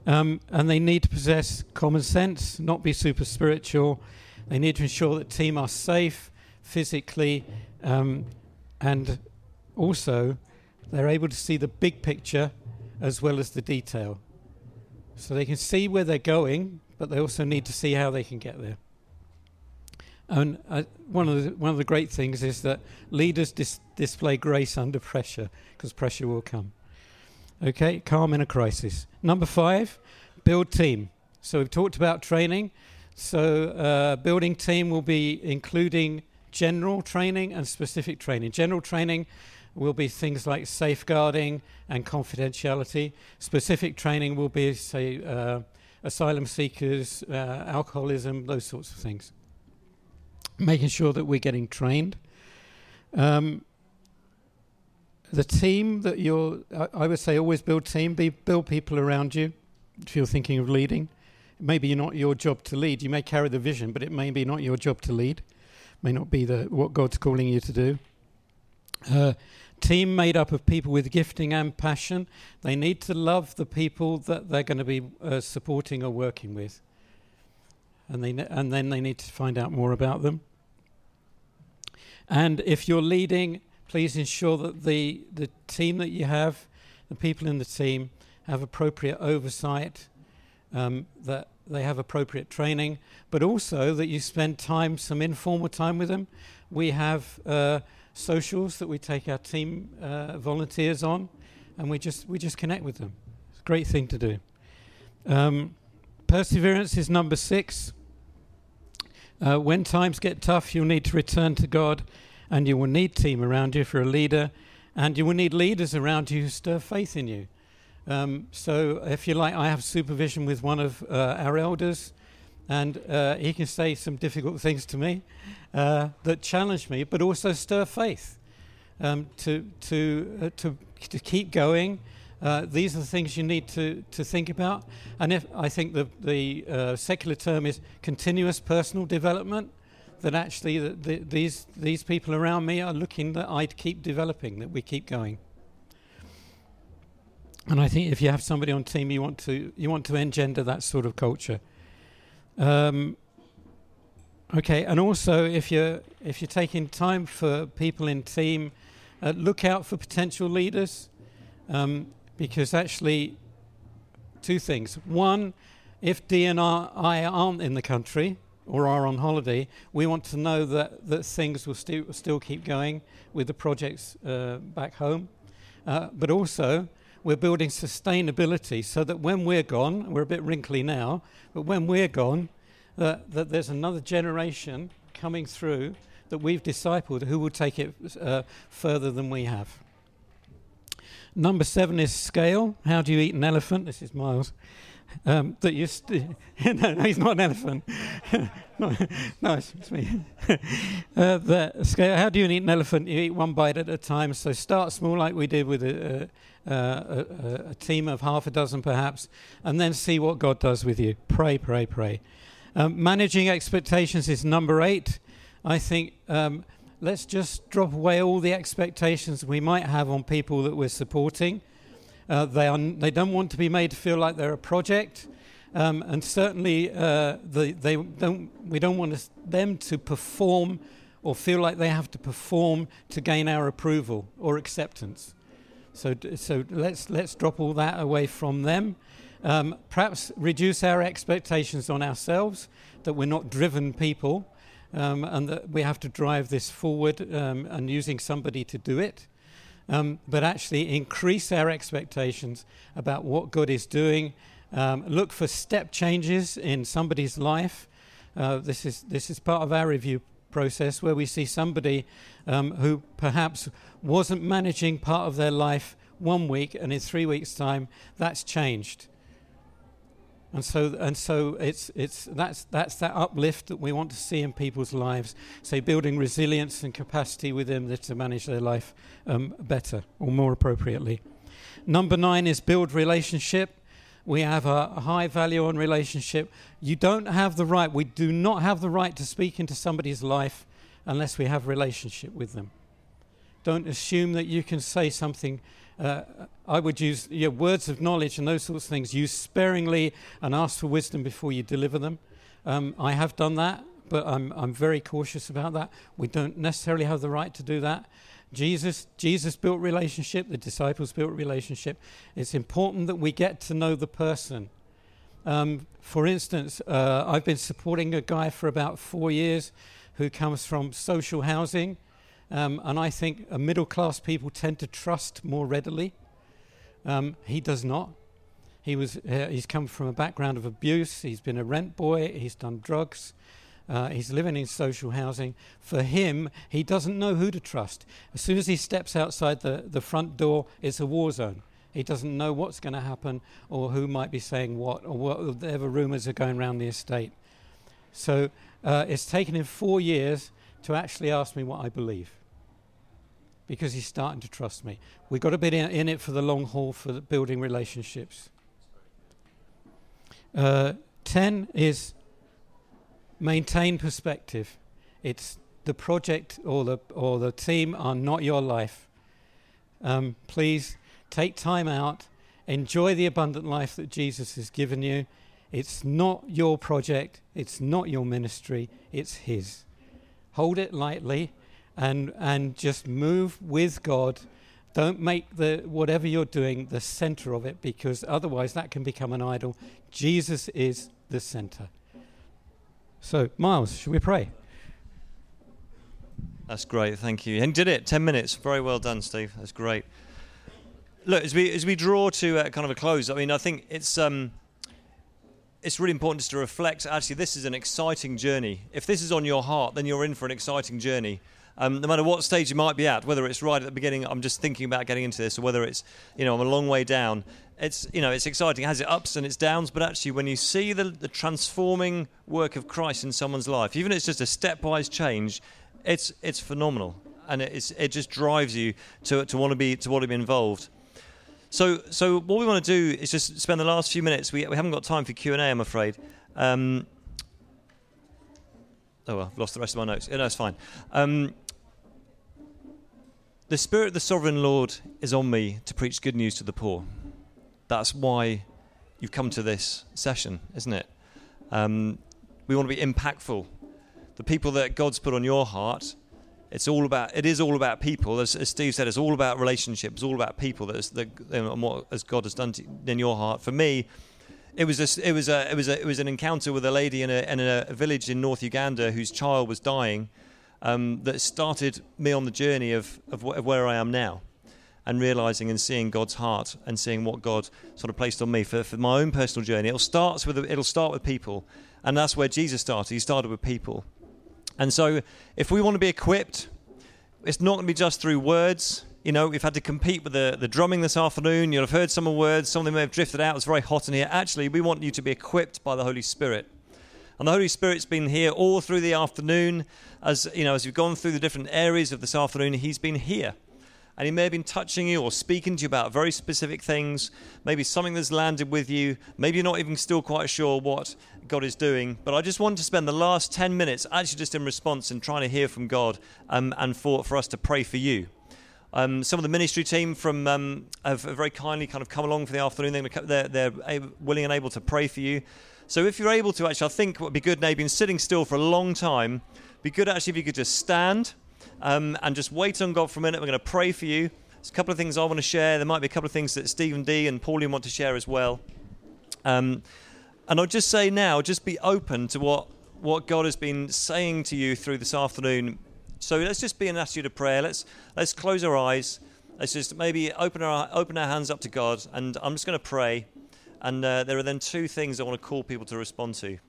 Um, and they need to possess common sense, not be super spiritual. They need to ensure that team are safe physically, um, and also they're able to see the big picture as well as the detail. So they can see where they're going, but they also need to see how they can get there. And uh, one of the, one of the great things is that leaders dis- display grace under pressure, because pressure will come. Okay, calm in a crisis. Number five, build team. So we've talked about training. So uh, building team will be including general training and specific training. General training will be things like safeguarding and confidentiality. Specific training will be, say, uh, asylum seekers, uh, alcoholism, those sorts of things. Making sure that we're getting trained. Um, The team that you're, I would say always build team, be, build people around you if you're thinking of leading. Maybe not your job to lead. You may carry the vision, but it may be not your job to lead. It may not be the what God's calling you to do. Uh, team made up of people with gifting and passion. They need to love the people that they're going to be uh, supporting or working with. And they and then they need to find out more about them. And if you're leading, please ensure that the, the team that you have, the people in the team, have appropriate oversight, um, that they have appropriate training, but also that you spend time, some informal time with them. We have uh, socials that we take our team uh, volunteers on, and we just we just connect with them. It's a great thing to do. Um, perseverance is number six. Uh, when times get tough, you'll need to return to God, and you will need team around you if you're a leader, and you will need leaders around you who stir faith in you. Um, so if you like, I have supervision with one of uh, our elders, and uh, he can say some difficult things to me uh, that challenge me, but also stir faith um, to to uh, to to keep going. Uh, these are the things you need to, to think about. And if I think the, the uh, secular term is continuous personal development, that actually the, the, these these people around me are looking that I'd keep developing, that we keep going. And I think if you have somebody on team, you want to you want to engender that sort of culture. Um, okay, and also if you're, if you're taking time for people in team, uh, look out for potential leaders. Um, Because actually, two things. One, if D and I aren't in the country or are on holiday, we want to know that, that things will stu- still keep going with the projects uh, back home. Uh, but also, we're building sustainability so that when we're gone, we're a bit wrinkly now, but when we're gone, uh, that there's another generation coming through that we've discipled who will take it uh, further than we have. Number seven is scale. How do you eat an elephant? This is Miles. Um, that you st- no, no, he's not an elephant. no, no, it's, it's me. uh, the scale. How do you eat an elephant? You eat one bite at a time. So start small, like we did with a, a, a, a team of half a dozen, perhaps, and then see what God does with you. Pray, pray, pray. Um, managing expectations is number eight. I think. Um, Let's just drop away all the expectations we might have on people that we're supporting. Uh, they are, they don't want to be made to feel like they're a project, um, and certainly uh, the, they don't. We don't want to, them to perform or feel like they have to perform to gain our approval or acceptance. So, so let's let's drop all that away from them. Um, perhaps reduce our expectations on ourselves, that we're not driven people. Um, and that we have to drive this forward um, and using somebody to do it, um, but actually increase our expectations about what God is doing. Um, look for step changes in somebody's life. Uh, this is this is part of our review process where we see somebody um, who perhaps wasn't managing part of their life one week, and in three weeks' time, that's changed. And so, and so, it's it's that's that's that uplift that we want to see in people's lives. So, building resilience and capacity within them to manage their life um, better or more appropriately. Number nine is build relationship. We have a high value on relationship. You don't have the right. We do not have the right to speak into somebody's life unless we have relationship with them. Don't assume that you can say something. Uh, I would use yeah, words of knowledge and those sorts of things. Use sparingly and ask for wisdom before you deliver them. Um, I have done that, but I'm I'm very cautious about that. We don't necessarily have the right to do that. Jesus Jesus built relationship. The disciples built relationship. It's important that we get to know the person. Um, for instance, uh, I've been supporting a guy for about four years who comes from social housing. Um, and I think uh, middle-class people tend to trust more readily. Um, he does not. He was. Uh, he's come from a background of abuse. He's been a rent boy. He's done drugs. Uh, he's living in social housing. For him, he doesn't know who to trust. As soon as he steps outside the, the front door, it's a war zone. He doesn't know what's going to happen or who might be saying what or whatever rumours are going around the estate. So uh, it's taken him four years to actually ask me what I believe, because he's starting to trust me. We've got to be in, in it for the long haul for the building relationships. Uh, ten is maintain perspective. It's the project or the or the team are not your life. Um, please take time out, enjoy the abundant life that Jesus has given you. It's not your project. It's not your ministry. It's His. Hold it lightly. And and just move with God. Don't make the whatever you're doing the center of it, because otherwise that can become an idol. Jesus is the center. So, Miles, should we pray? That's great, thank you. And did it, ten minutes. Very well done, Steve. That's great. Look, as we as we draw to uh, kind of a close, I mean, I think it's um, it's really important just to reflect, actually, this is an exciting journey. If this is on your heart, then you're in for an exciting journey. Um, no matter what stage you might be at, whether it's right at the beginning, I'm just thinking about getting into this, or whether it's, you know, I'm a long way down. It's, you know, it's exciting. It has its ups and its downs, but actually when you see the, the transforming work of Christ in someone's life, even if it's just a stepwise change, it's it's phenomenal, and it's it just drives you to to want to be to want to be involved. So so what we want to do is just spend the last few minutes. We we haven't got time for Q and A, I'm afraid. Um, oh well, I've lost the rest of my notes. No, it's fine. Um, The Spirit of the Sovereign Lord is on me to preach good news to the poor. That's why you've come to this session, isn't it? Um, we want to be impactful. The people that God's put on your heart, it's all about. It is all about people. As, as Steve said, it's all about relationships. It's all about people. That, is, that and what as God has done to, in your heart. For me, it was a, it was a, it was a, it was an encounter with a lady in a, in a village in North Uganda whose child was dying. Um, that started me on the journey of, of, wh- of where I am now, and realising and seeing God's heart and seeing what God sort of placed on me for, for my own personal journey. It'll starts with it'll start with people, and that's where Jesus started. He started with people, and so if we want to be equipped, it's not going to be just through words. You know, we've had to compete with the, the drumming this afternoon. You'll have heard some of the words. Some of them may have drifted out. It's very hot in here. Actually, we want you to be equipped by the Holy Spirit. And the Holy Spirit's been here all through the afternoon. As you know, as we've gone through the different areas of this afternoon, he's been here. And he may have been touching you or speaking to you about very specific things, maybe something that's landed with you. Maybe you're not even still quite sure what God is doing. But I just wanted to spend the last ten minutes actually just in response and trying to hear from God, um, and for, for us to pray for you. Um, some of the ministry team from um, have very kindly kind of come along for the afternoon. They're, they're able, willing and able to pray for you. So if you're able to, actually, I think what would be good, now you've been sitting still for a long time, be good actually if you could just stand um, and just wait on God for a minute. We're going to pray for you. There's a couple of things I want to share. There might be a couple of things that Stephen D and Pauline want to share as well. Um, and I'll just say now, just be open to what, what God has been saying to you through this afternoon. So let's just be in an attitude of prayer. Let's let's close our eyes. Let's just maybe open our open our hands up to God. And I'm just going to pray. And uh, there are then two things I want to call people to respond to.